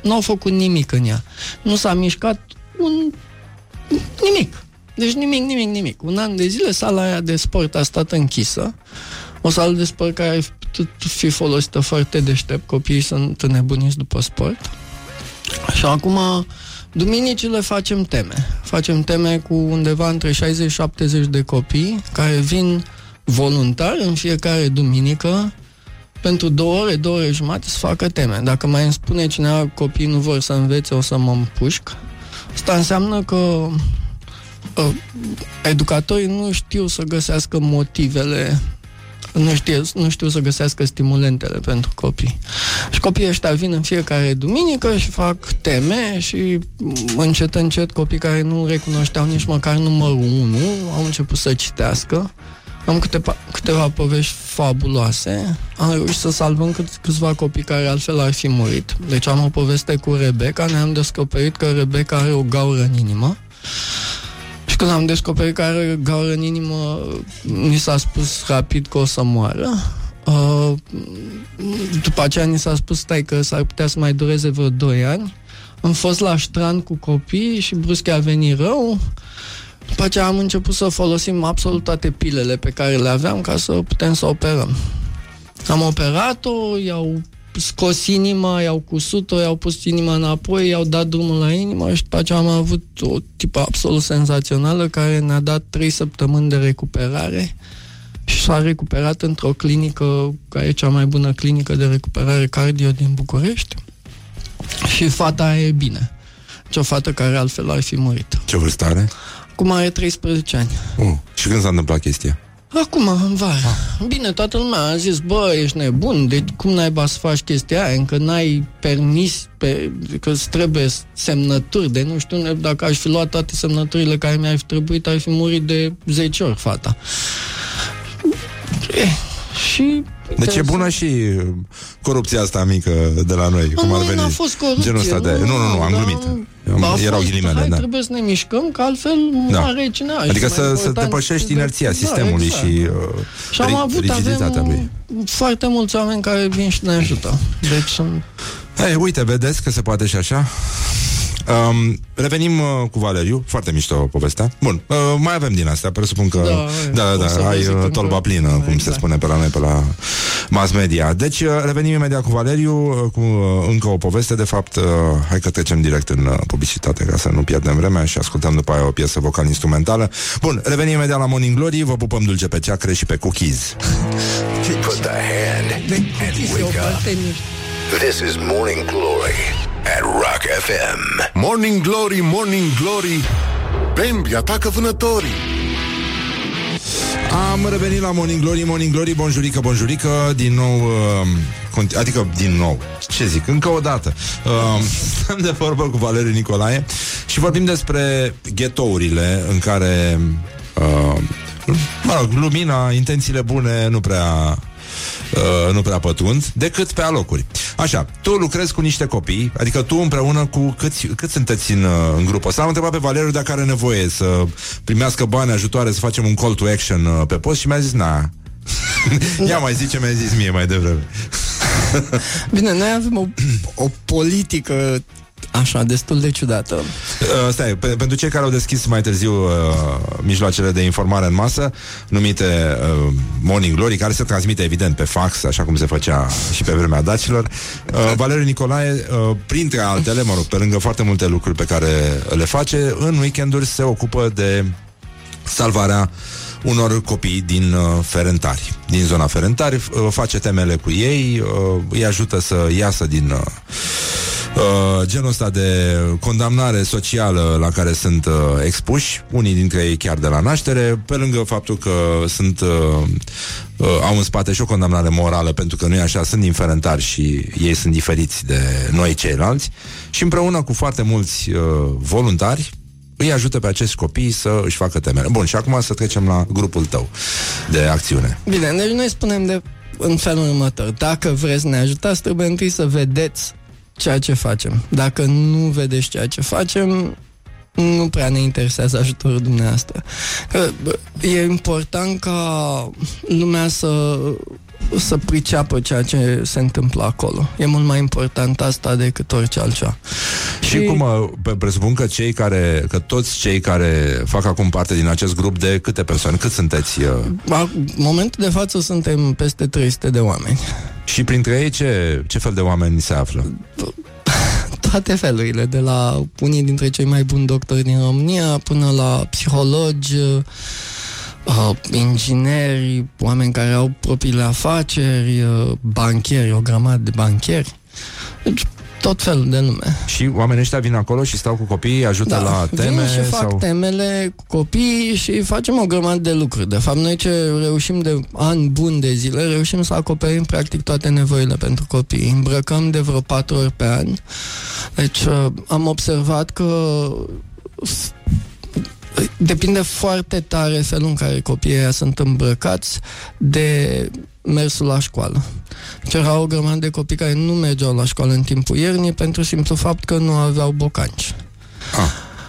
Nu au făcut nimic în ea. Nu s-a mișcat nimic. Deci nimic. Un an de zile sala aia de sport a stat închisă. O sală de sport care ar fi folosită foarte deștept. Copiii sunt nebuniți după sport. Și acum, duminicile facem teme. Facem teme cu undeva între 60-70 de copii care vin voluntari în fiecare duminică pentru 2 ore, 2 ore jumate să facă teme. Dacă mai îmi spune cineva copiii nu vor să învețe, o să mă împușc. Asta înseamnă că educatorii nu știu să găsească motivele, nu știu să găsească stimulentele pentru copii. Și copiii ăștia vin în fiecare duminică și fac teme și încet copii care nu recunoșteau nici măcar numărul 1 au început să citească. Am câteva povești fabuloase. Am reușit să salvăm câțiva copii care altfel ar fi murit. Deci am o poveste cu Rebecca. Ne-am descoperit că Rebecca are o gaură în inimă. Și când am descoperit că are gaură în inimă, mi s-a spus rapid că o să moară. După aceea ni s-a spus, stai că s-ar putea să mai dureze vreo 2 ani. Am fost la ștrand cu copii și brusc a venit rău. După aceea am început să folosim absolut toate pilele pe care le aveam ca să putem să operăm. Am operat-o, i-au scos inima, i-au cusut-o, i-au pus inima înapoi, i-au dat drumul la inimă și după aceea am avut o tipă absolut senzațională care ne-a dat 3 săptămâni de recuperare și s-a recuperat într-o clinică care e cea mai bună clinică de recuperare cardio din București și fata e bine. Ce o fată care altfel ar fi murit. Ce vârstă are? Acum are 13 ani. Și când s-a întâmplat chestia? Acum, în vară. Bine, toată lumea a zis, bă, ești nebun, de cum naiba să faci chestia aia? Încă n-ai permis, că îți trebuie semnături de nu știu, dacă aș fi luat toate semnăturile care mi-ar fi trebuit, ar fi murit de 10 ori fata. Și... Deci e bună și corupția asta mică de la noi, cum ar veni. Genul ăsta de... Nu, am glumit. Erau ghilimele, da. Trebuie să ne mișcăm, că altfel mare cine așa. Adică să depășești inerția sistemului și rigiditatea lui. Foarte mulți oameni care vin și ne ajută. Deci... Uite, vedeți că se poate și așa. Revenim cu Valeriu. Foarte mișto povestea. Bun, mai avem din astea, presupun că da, ai tolba plină, cum se spune pe la noi, pe la mass media. Deci revenim imediat cu Valeriu, cu încă o poveste. De fapt, hai că trecem direct în publicitate, ca să nu pierdem vremea, și ascultăm după aia o piesă vocal-instrumentală. Bun, revenim imediat la Morning Glory. Vă pupăm dulce pe ceacre și pe cookies. Put the hand and wake up. This is Morning Glory at Rock FM. Morning Glory, Morning Glory, Bambi atacă vânătorii. Am revenit la Morning Glory, Morning Glory, bonjurică, bonjurică. Din nou, adică din nou, ce zic, încă o dată stăm de vorbă cu Valeriu Nicolae și vorbim despre ghetourile în care lumina, intențiile bune nu prea pătund, decât pe alocuri. Așa, tu lucrezi cu niște copii, adică tu împreună cu câți sunteți în grupă? Să am întrebat pe Valeriu dacă are nevoie să primească bani, ajutoare, să facem un call to action pe post și mi-a zis, na. Ia mai zice, mi-a zis mie mai devreme. Bine, noi avem o politică așa, destul de ciudată. Stai, pentru cei care au deschis mai târziu mijloacele de informare în masă, numite Morning Glory, care se transmite evident pe fax, așa cum se făcea și pe vremea dacilor, Valeriu Nicolae, printre altele, mă rog, pe lângă foarte multe lucruri pe care le face, în weekenduri se ocupă de salvarea unor copii din Ferentari, din zona Ferentari, face temele cu ei, îi ajută să iasă din... genul ăsta de condamnare socială la care sunt expuși, unii dintre ei chiar de la naștere, pe lângă faptul că sunt au în spate și o condamnare morală, pentru că nu e așa, sunt inferentari și ei sunt diferiți de noi ceilalți, și împreună cu foarte mulți voluntari îi ajută pe acești copii să își facă temele. Bun, și acum să trecem la grupul tău de acțiune. Bine, deci noi spunem în felul următor: dacă vreți să ne ajutați, trebuie întâi să vedeți ceea ce facem. Dacă nu vedeți ceea ce facem, nu prea ne interesează ajutorul dumneavoastră. E important ca lumea să priceapă ceea ce se întâmplă acolo. E mult mai important asta decât orice altceva. Și cum presupun că toți cei care fac acum parte din acest grup, de câte persoane? Cât sunteți? În momentul de față suntem peste 300 de oameni. Și printre ei ce fel de oameni se află? Toate felurile, de la unii dintre cei mai buni doctori din România până la psihologi, ingineri, oameni care au propriile afaceri, bancheri, o grămadă de bancheri. Deci, tot felul de lume. Și oamenii ăștia vin acolo și stau cu copiii, ajută la teme? Da, și fac temele cu copiii și facem o grămadă de lucruri. De fapt, noi ce reușim de ani buni de zile, reușim să acoperim practic toate nevoile pentru copii. Îmbrăcăm de vreo 4 ori pe an. Deci am observat că depinde foarte tare felul în care copiii aia sunt îmbrăcați de mersul la școală. Erau o grămadă de copii care nu mergeau la școală în timpul iernii pentru simplu fapt că nu aveau bocanci.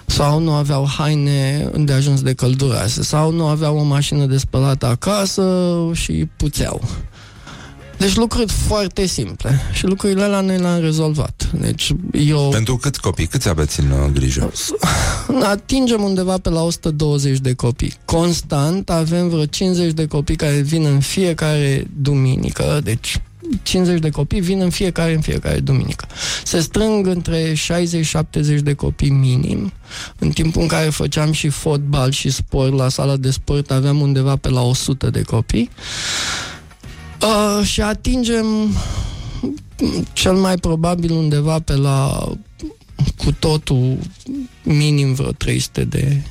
Sau nu aveau haine de ajuns de călduroase. Sau nu aveau o mașină de spălat acasă și puțeau. Deci lucruri foarte simple. Și lucrurile alea noi le-am rezolvat. Deci Pentru câți copii? Câți aveți în grijă? Atingem undeva pe la 120 de copii. Constant avem vreo 50 de copii care vin în fiecare duminică. Deci 50 de copii vin în fiecare duminică. Se strâng între 60-70 de copii minim. În timpul în care făceam și fotbal și sport, la sala de sport aveam undeva pe la 100 de copii. Și atingem cel mai probabil undeva pe la, cu totul, minim vreo 300 de...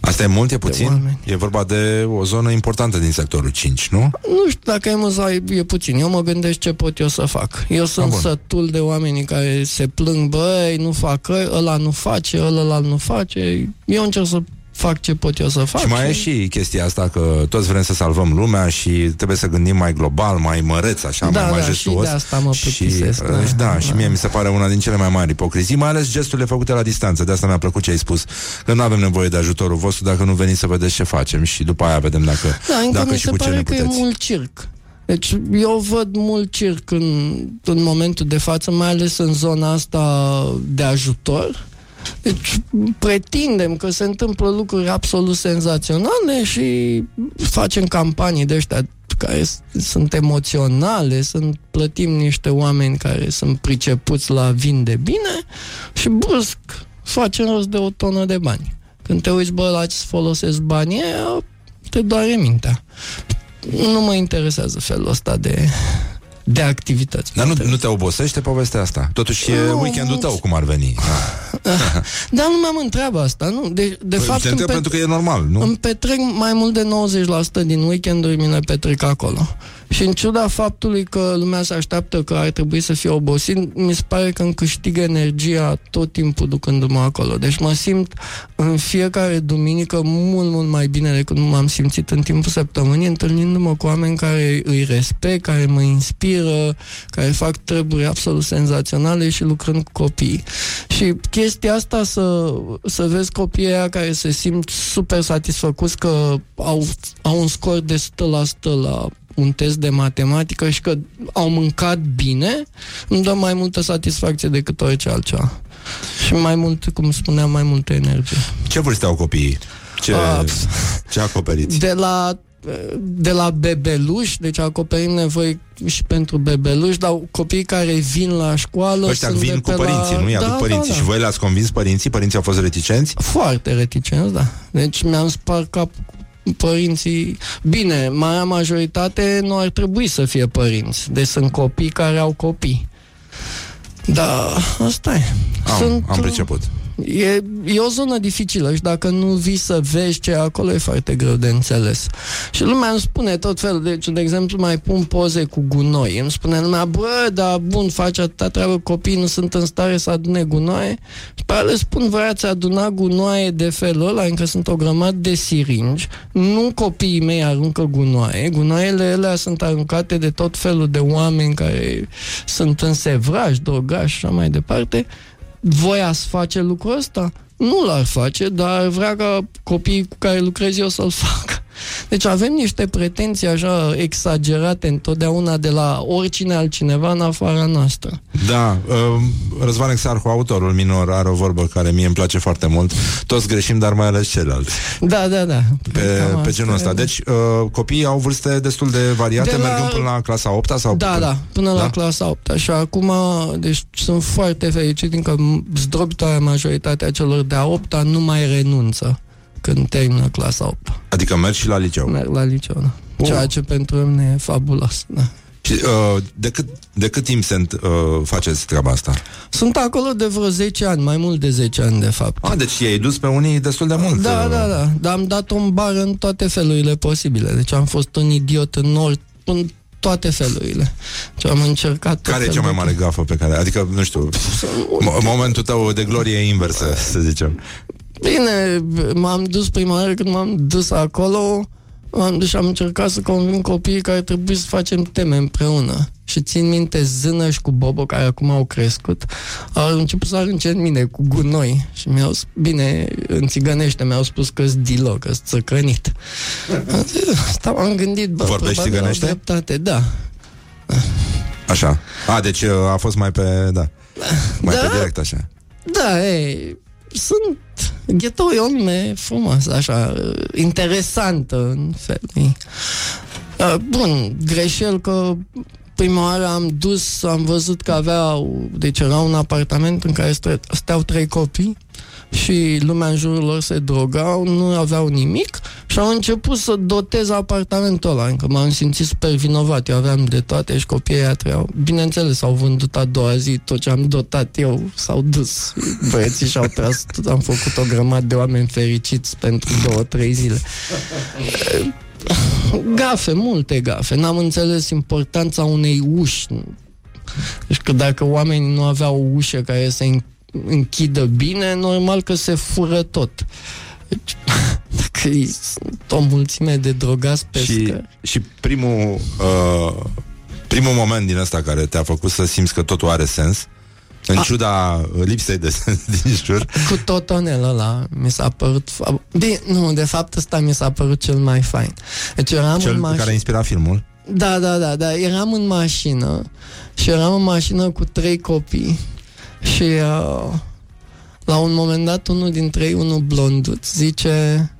Asta e mult, e puțin? Oameni. E vorba de o zonă importantă din sectorul 5, nu? Nu știu dacă e mult sau e puțin. Eu mă gândesc ce pot eu să fac. Eu sunt sătul de oamenii care se plâng, băi, nu fac, ăla nu face, ălălalt nu face. Eu încerc să fac ce pot eu să fac. Și mai e și chestia asta că toți vrem să salvăm lumea și trebuie să gândim mai global, mai măreț, așa, da, mai majestuos. Da, și de asta mă plictisesc. Da, și mie mi se pare una din cele mai mari ipocrizii, mai ales gesturile făcute la distanță. De asta mi-a plăcut ce ai spus, că nu avem nevoie de ajutorul vostru dacă nu veniți să vedeți ce facem și după aia vedem dacă, da, dacă și cu ce ne puteți. Da, mi se pare că e mult circ. Deci eu văd mult circ în momentul de față, mai ales în zona asta de ajutor. Deci pretindem că se întâmplă lucruri absolut senzaționale și facem campanii de ăștia care sunt emoționale, plătim niște oameni care sunt pricepuți la vin de bine și brusc facem rost de o tonă de bani. Când te uiți, bă, la ce-ți folosesc banii, te doare mintea. Nu mă interesează felul ăsta de activități. Dar nu te obosește povestea asta? Totuși e weekendul tău, cum ar veni. Dar nu mi-am întrebat asta, nu? De fapt, pentru că e normal, nu? Îmi petrec mai mult de 90% din weekenduri, mi le petrec acolo. Și în ciuda faptului că lumea se așteaptă că ar trebui să fie obosit, mi se pare că îmi câștig energia tot timpul ducându-mă acolo. Deci mă simt în fiecare duminică mult, mult mai bine decât m-am simțit în timpul săptămânii, întâlnindu-mă cu oameni care îi respect, care mă inspiră, care fac treburi absolut senzaționale și lucrând cu copiii. Și chestia asta, să vezi copiii aia care se simt super satisfăcuți că au un scor de 100% la un test de matematică și că au mâncat bine, îmi dă mai multă satisfacție decât orice altceva. Și mai mult, cum spuneam, mai multă energie. Ce vârstă au copiii? Ce acoperiți? De la bebeluși, deci acoperim nevoi și pentru bebeluși, dar copiii care vin la școală... Ăștia vin cu părinții, nu? Iaduc părinții. Da. Și voi le-ați convins părinții? Părinții au fost reticenți? Foarte reticenți, da. Deci mi-am spart capul. Părinții, bine, marea majoritate nu ar trebui să fie părinți. Deci sunt copii care au copii. Dar asta e. Am priceput. E o zonă dificilă și dacă nu vii să vezi ce acolo, e foarte greu de înțeles. Și lumea îmi spune tot felul. Deci, de exemplu, mai pun poze cu gunoi. Îmi spune lumea, bă, dar bun, faci atâta treabă, copiii nu sunt în stare să adune gunoaie. Și pe aia le spun, voi ați aduna gunoaie de felul ăla, încă sunt o grămadă de siringi. Nu copiii mei aruncă gunoaie. Gunoaiele ele sunt aruncate de tot felul de oameni care sunt însevrași, drogași și așa mai departe. Voi ați face lucrul ăsta? Nu l-ar face, dar vrea ca copiii cu care lucrez eu să-l fac. Deci avem niște pretenții așa exagerate întotdeauna de la oricine altcineva în afara noastră. Da, Răzvan Exarhu, autorul Minor, are o vorbă care mie îmi place foarte mult. Toți greșim, dar mai ales ceilalți. Da, da, da. Pe genul ăsta. Deci copiii au vârste destul de variate, mergând până la clasa 8-a? Sau da, da, până la clasa 8-a. Și acum, deci sunt foarte fericit, încă zdrobitoarea majoritatea celor de-a 8-a nu mai renunță când termină clasa 8. Adică mergi și la liceu? Merg la liceu, da. Ceea ce pentru mine e fabulos, da. Și de cât timp faceți treaba asta? Sunt acolo de vreo 10 ani, mai mult de 10 ani, de fapt. Deci i-ai dus pe unii destul de mult. Da. Dar am dat-o în bară în toate felurile posibile. Deci am fost un idiot în toate felurile. Deci am încercat... Care e cea mai mare gafă pe care... Adică, nu știu, momentul tău de glorie e inversă, să zicem. Bine, m-am dus prima oară când m-am dus acolo, m-am dus și am încercat să convin copiii că ar trebui să facem teme împreună. Și țin minte, Zână și cu Bobo, care acum au crescut, au început să arunce în mine cu gunoi. Și mi-au spus, bine, în țigănește, mi-au spus că-s dilo, că-s țăcănit. Asta m-am gândit, bă, vorbești țigănește? Dreptate, da. Așa. Deci a fost mai pe, da. Mai pe direct, așa. Da, ei... Sunt ghetto, e o lume frumoasă, așa, interesantă în fel. Bun, greșel că prima oară am dus, am văzut că aveau, deci era un apartament în care stau 3 copii și lumea în jurul lor se drogau, nu aveau nimic și am început să dotez apartamentul ăla, încă m-am simțit super vinovat, eu aveam de toate și copiii aia trăiau. Bineînțeles, au vândut a doua zi tot ce am dotat eu, s-au dus băieții și-au tras, am făcut o grămadă de oameni fericiți pentru 2-3 zile. Gafe, multe gafe. N-am înțeles importanța unei uși. Deci că dacă oamenii nu aveau o ușă care să închidă bine, normal că se fură tot. Deci, dacă sunt o mulțime de drogați pe scări. Și primul moment din ăsta care te-a făcut să simți că totul are sens, în ciuda lipsei de sens din jur. Cu totonel ăla mi s-a părut... de fapt ăsta mi s-a părut cel mai fain. Deci eram cel care a inspirat filmul? Da. Eram în mașină și eram în mașină cu 3 copii și la un moment dat unul dintre ei, unul blonduț, zice: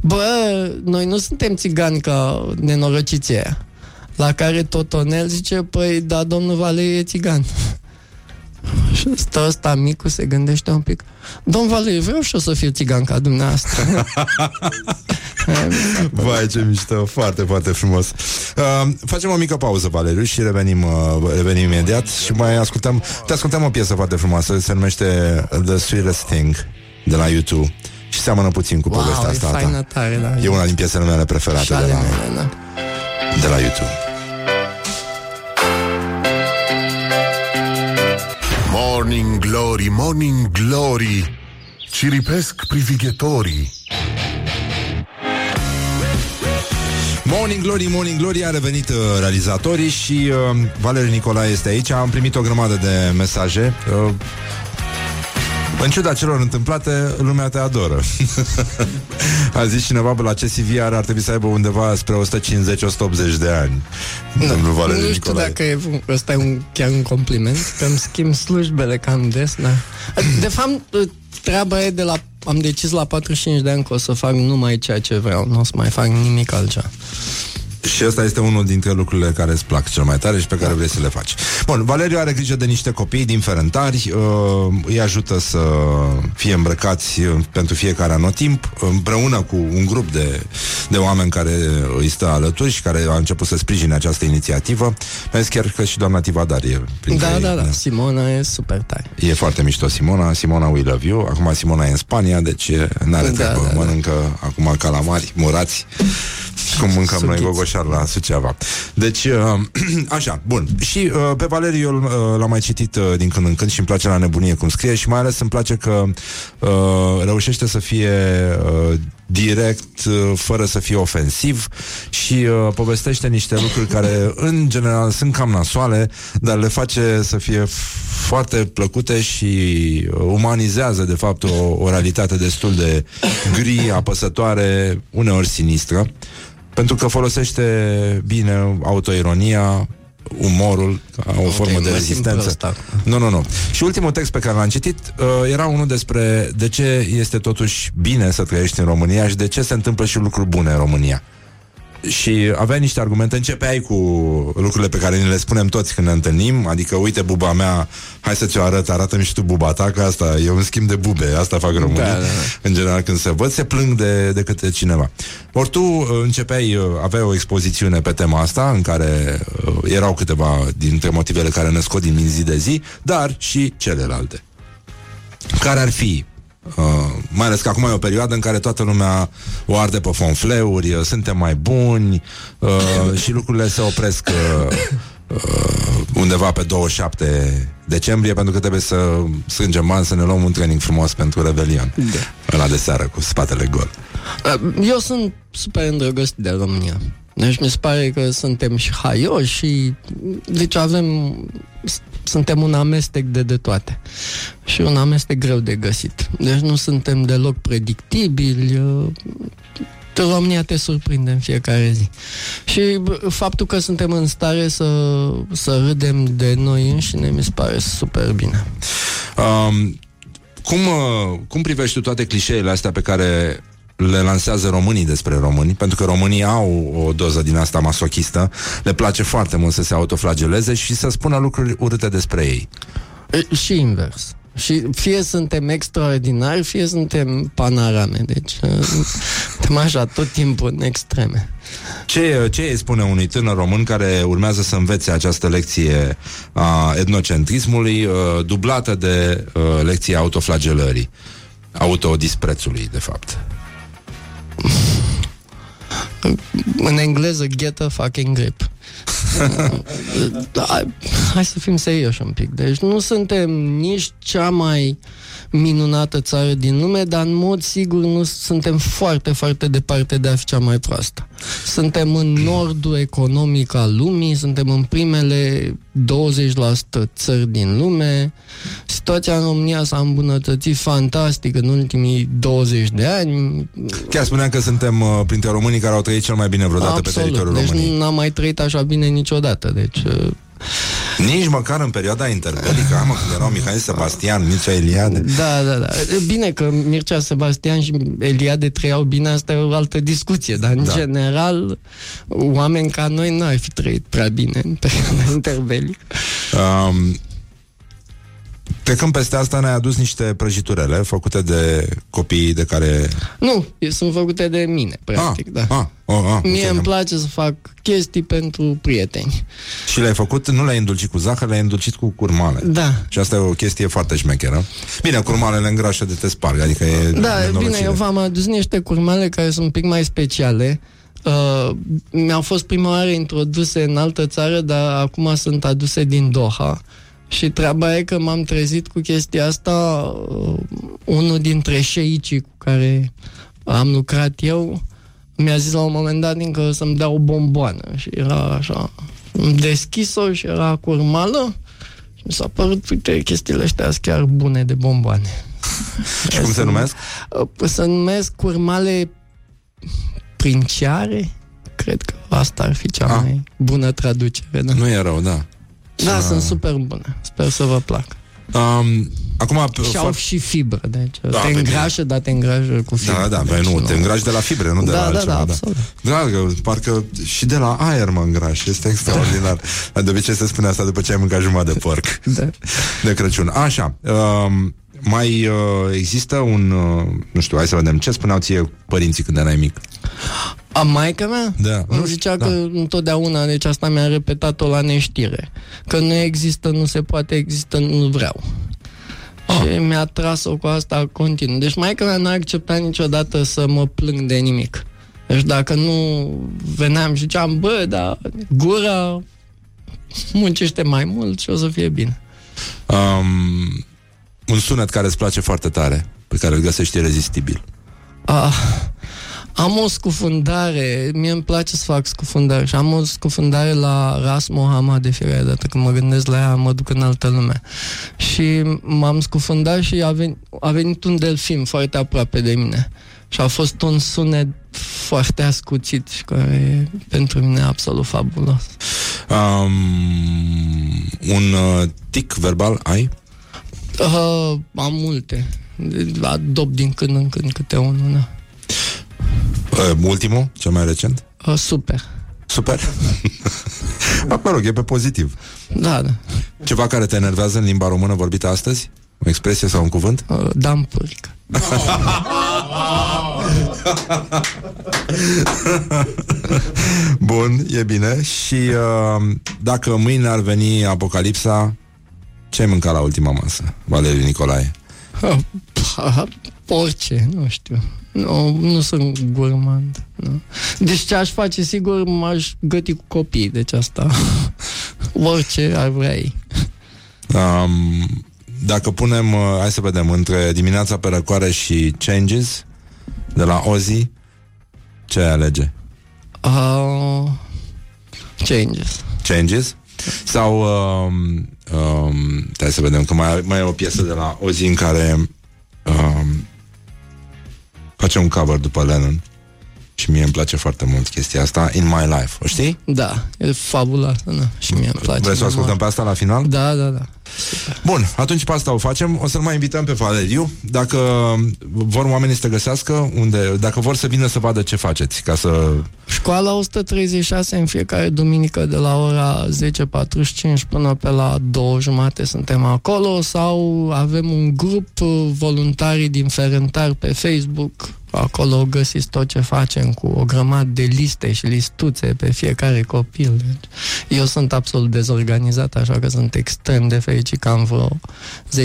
bă, noi nu suntem țigani ca nenorociții aia. La care totonel zice: păi, da, domnul Valeriu e țigan. Și ăsta micu se gândește un pic: domn Valeriu, vreau și eu să fiu țigan ca dumneavoastră. Vai, ce mișto, foarte, foarte frumos. Facem o mică pauză, Valeriu, și revenim imediat și mai ascultăm. Te ascultăm o piesă foarte frumoasă, se numește The Sweetest Thing de la U2 și seamănă puțin cu povestea asta. Wow, e faină tare, da. E una din piesele mele preferate de la U2. Morning glory, morning glory, ciripesc privighetorii. Morning glory, morning glory, a revenit realizatorii și Valeriu Nicolae este aici. Am primit o grămadă de mesaje. În ciuda celor întâmplate, lumea te adoră. A zis cineva: bă, la ce CV ar trebui să aibă undeva spre 150-180 de ani. Nu știu dacă ăsta e chiar un compliment, că îmi schimb slujbele cam des, da. De fapt, treaba e am decis la 45 de ani că o să fac numai ceea ce vreau, nu o să mai fac nimic altceva. Și ăsta este unul dintre lucrurile care îți plac cel mai tare și pe care vrei să le faci. Bun, Valeriu are grijă de niște copii din Ferentari, îi ajută să fie îmbrăcați pentru fiecare anotimp, împreună cu un grup de oameni care îi stă alături și care a început să sprijine această inițiativă. Vezi chiar că și doamna Tivadar e printre ei. Da, Simona e super tare. E foarte mișto Simona, we love you. Acum Simona e în Spania, deci n-are treabă. Mănâncă acum calamari murați, cum mâncăm noi gogoșar la Suceava. Deci, așa, bun. Și pe Valeriu eu l-am mai citit din când în când și îmi place la nebunie cum scrie și mai ales îmi place că reușește să fie direct, fără să fie ofensiv și povestește niște lucruri care, în general, sunt cam nasoale, dar le face să fie foarte plăcute și umanizează, de fapt, o realitate destul de gri, apăsătoare, uneori sinistră, pentru că folosește bine autoironia, umorul, o formă de rezistență. Nu. Și ultimul text pe care l-am citit era unul despre de ce este totuși bine să trăiești în România și de ce se întâmplă și lucruri bune în România. Și avea niște argumente, începeai cu lucrurile pe care ni le spunem toți când ne întâlnim, adică uite buba mea, hai să ți-o arăt, arată-mi și tu buba ta, că asta e un schimb de bube, asta fac românii, da. În general când se văd, se plâng de câte cineva. Ori tu începeai, aveai o expozițiune pe tema asta, în care erau câteva dintre motivele care ne scot din zi de zi, dar și celelalte. Care ar fi? Mai ales că acum e o perioadă în care toată lumea o arde pe fonfleuri, suntem mai buni și lucrurile se opresc undeva pe 27 decembrie, pentru că trebuie să strângem bani, să ne luăm un training frumos pentru Revelion, ăla de seară cu spatele gol. Eu sunt super îndrăgostit de România. Deci mi se pare că suntem și haioși și... Deci suntem un amestec de toate. Și un amestec greu de găsit. Deci nu suntem deloc predictibili. România te surprinde în fiecare zi. Și faptul că suntem în stare să râdem de noi înșine mi se pare super bine. Cum privești tu toate clișeele astea pe care le lansează românii despre români, pentru că românii au o doză din asta masochistă, le place foarte mult să se autoflageleze și să spună lucruri urâte despre ei. Și invers. Și fie suntem extraordinari, fie suntem panarame. Deci suntem așa tot timpul în extreme. Ce îi spune unui tânăr român care urmează să învețe această lecție a etnocentrismului, dublată de lecția autoflagelării, autodisprețului, de fapt? În engleză, get a fucking grip. Hai să fim serioși un pic. Deci nu suntem nici cea mai minunată țară din lume, dar în mod sigur nu suntem foarte, foarte departe de a fi cea mai proastă. Suntem în nordul economic al lumii, suntem în primele 20% țări din lume. Situația în România s-a îmbunătățit fantastic în ultimii 20 de ani. Chiar spuneam că suntem printre românii care au trăit cel mai bine vreodată. Absolut. Pe teritoriul României. Deci n-am mai trăit așa bine niciodată. Deci... Nici măcar în perioada interbelică, când erau Mihai Sebastian, Mircea Eliade. Da. Bine că Mircea Sebastian și Eliade trăiau bine, asta e o altă discuție, dar în general oameni ca noi nu ar fi trăit prea bine în perioada interbelică. Trecând peste asta, ne-ai adus niște prăjiturele făcute de copiii de care... Nu, sunt făcute de mine, practic, Mie îmi place să fac chestii pentru prieteni. Și le-ai făcut, nu le-ai îndulcit cu zahăr, le-ai îndulcit cu curmale. Da. Și asta e o chestie foarte șmecheră. Bine, curmalele îngrașă de te sparg, adică e... Da, bine, eu v-am adus niște curmale care sunt un pic mai speciale. Mi-au fost prima oară introduse în altă țară, dar acum sunt aduse din Doha. Și treaba e că m-am trezit cu chestia asta. Unul dintre șeicii cu care am lucrat eu mi-a zis la un moment dat că să-mi dea o bomboană. Și era așa, îmi deschis-o și era curmală. Și mi s-a părut, uite, chestiile astea sunt chiar bune de bomboane. Și cum se numesc? Se numesc curmale princiare. Cred că asta ar fi cea mai bună traducere, da? Nu e rău, da. Da, sunt super bune. Sper să vă plac. Acum, și au și fibră, deci te îngrașă, dar te îngrașă cu fibră. Te îngrași de la fibre, nu de la altceva. Absolut. Dragă, parcă și de la aer mă îngrași, este extraordinar. De obicei se spune asta după ce ai mâncat jumătate de porc de Crăciun. Așa, mai există un... nu știu, hai să vedem. Ce spuneau ție părinții când erai mic? A maică mea? Da. Îmi zicea că întotdeauna, deci asta mi-a repetat-o la neștire, că nu există, nu se poate, există, nu vreau. Și mi-a tras-o cu asta continuu. Deci maică mea n-a acceptat niciodată să mă plâng de nimic. Deci dacă nu veneam și ziceam, bă, dar gura, muncește mai mult și o să fie bine. Un sunet care îți place foarte tare, pe care îl găsești irezistibil. Am o scufundare, mie îmi place să fac scufundare și am o scufundare la Ras Mohamad de fiecare dată. Când mă gândesc la ea, mă duc în altă lume. Și m-am scufundat și a venit un delfin foarte aproape de mine. Și a fost un sunet foarte ascuțit și care e pentru mine absolut fabulos. Un tic verbal ai? Am multe. Adopt din când în când câte unul, da. Ultimul, cel mai recent? Super. Mă rog, e pe pozitiv. Da. Ceva care te enervează în limba română vorbită astăzi? O expresie sau un cuvânt? Dampurică. Bun, e bine. Și dacă mâine ar veni apocalipsa, ce ai mâncat la ultima masă, Valeriu Nicolae? Orice, nu știu. Nu sunt gurmand. Nu. Deci ce aș face, sigur, m-aș găti cu copii, deci asta. Orice ar vrea ei. Dacă punem, hai să vedem, între Dimineața pe răcoare și Changes, de la Ozzy, ce alege? Changes? Sau, hai să vedem, că mai e o piesă de la Ozzy în care... face un cover după Lennon și mie îmi place foarte mult chestia asta, In My Life, o știi? Da, e fabuloasă, da. Și mie îmi place. Vrei să o ascultăm pe asta la final? Da. Bun, atunci pe asta o facem. O să-l mai invităm pe Valeriu. Dacă vor oamenii să te găsească, unde, dacă vor să vină să vadă ce faceți, ca să... Școala 136 în fiecare duminică de la ora 10:45 până pe la 2:30 suntem acolo, sau avem un grup voluntarii din Ferentari pe Facebook. Acolo găsiți tot ce facem, cu o grămadă de liste și listuțe pe fiecare copil. Eu sunt absolut dezorganizat, așa că sunt extrem de fericit că am vreo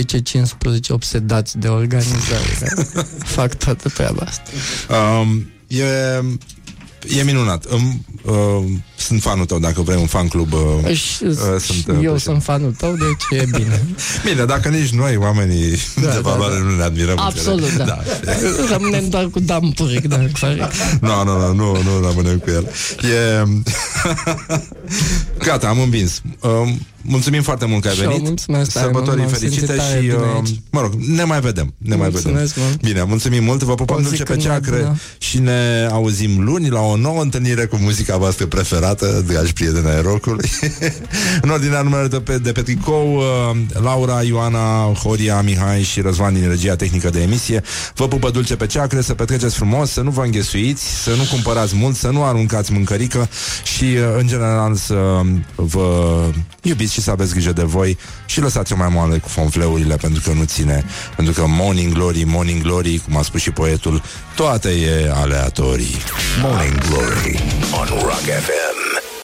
10-15 obsedați de organizare. Fac toată treaba asta. E minunat. Sunt fanul tău, dacă vrei un fan club. Eu sunt fanul tău, deci e bine. Bine, dacă nici noi, oamenii de valoare, nu ne admirăm. Absolut, da. Rămânem doar cu dampuric. Nu rămânem cu el. Gata, am învins. Mulțumim foarte mult că ai venit. Sărbătorii fericite și, mă rog, ne mai vedem. Bine, mulțumim mult. Vă pupăm dulce pe ceacre și ne auzim luni la o nouă întâlnire cu muzica voastră preferată, dragi prieteni ai rock-ului. În ordinea numerelor de pe tricou, Laura, Ioana, Horia, Mihai și Răzvan din regia tehnică de emisie. Vă pupă dulce pe ceacre, să petreceți frumos, să nu vă înghesuiți, să nu cumpărați mult, să nu aruncați mâncărică și, în general, să vă iubiți și să aveți grijă de voi și lăsați-o mai moale cu fonfleurile, pentru că nu ține. Pentru că morning glory, morning glory, cum a spus și poetul, toate e aleatorii. Morning Glory on Rock FM.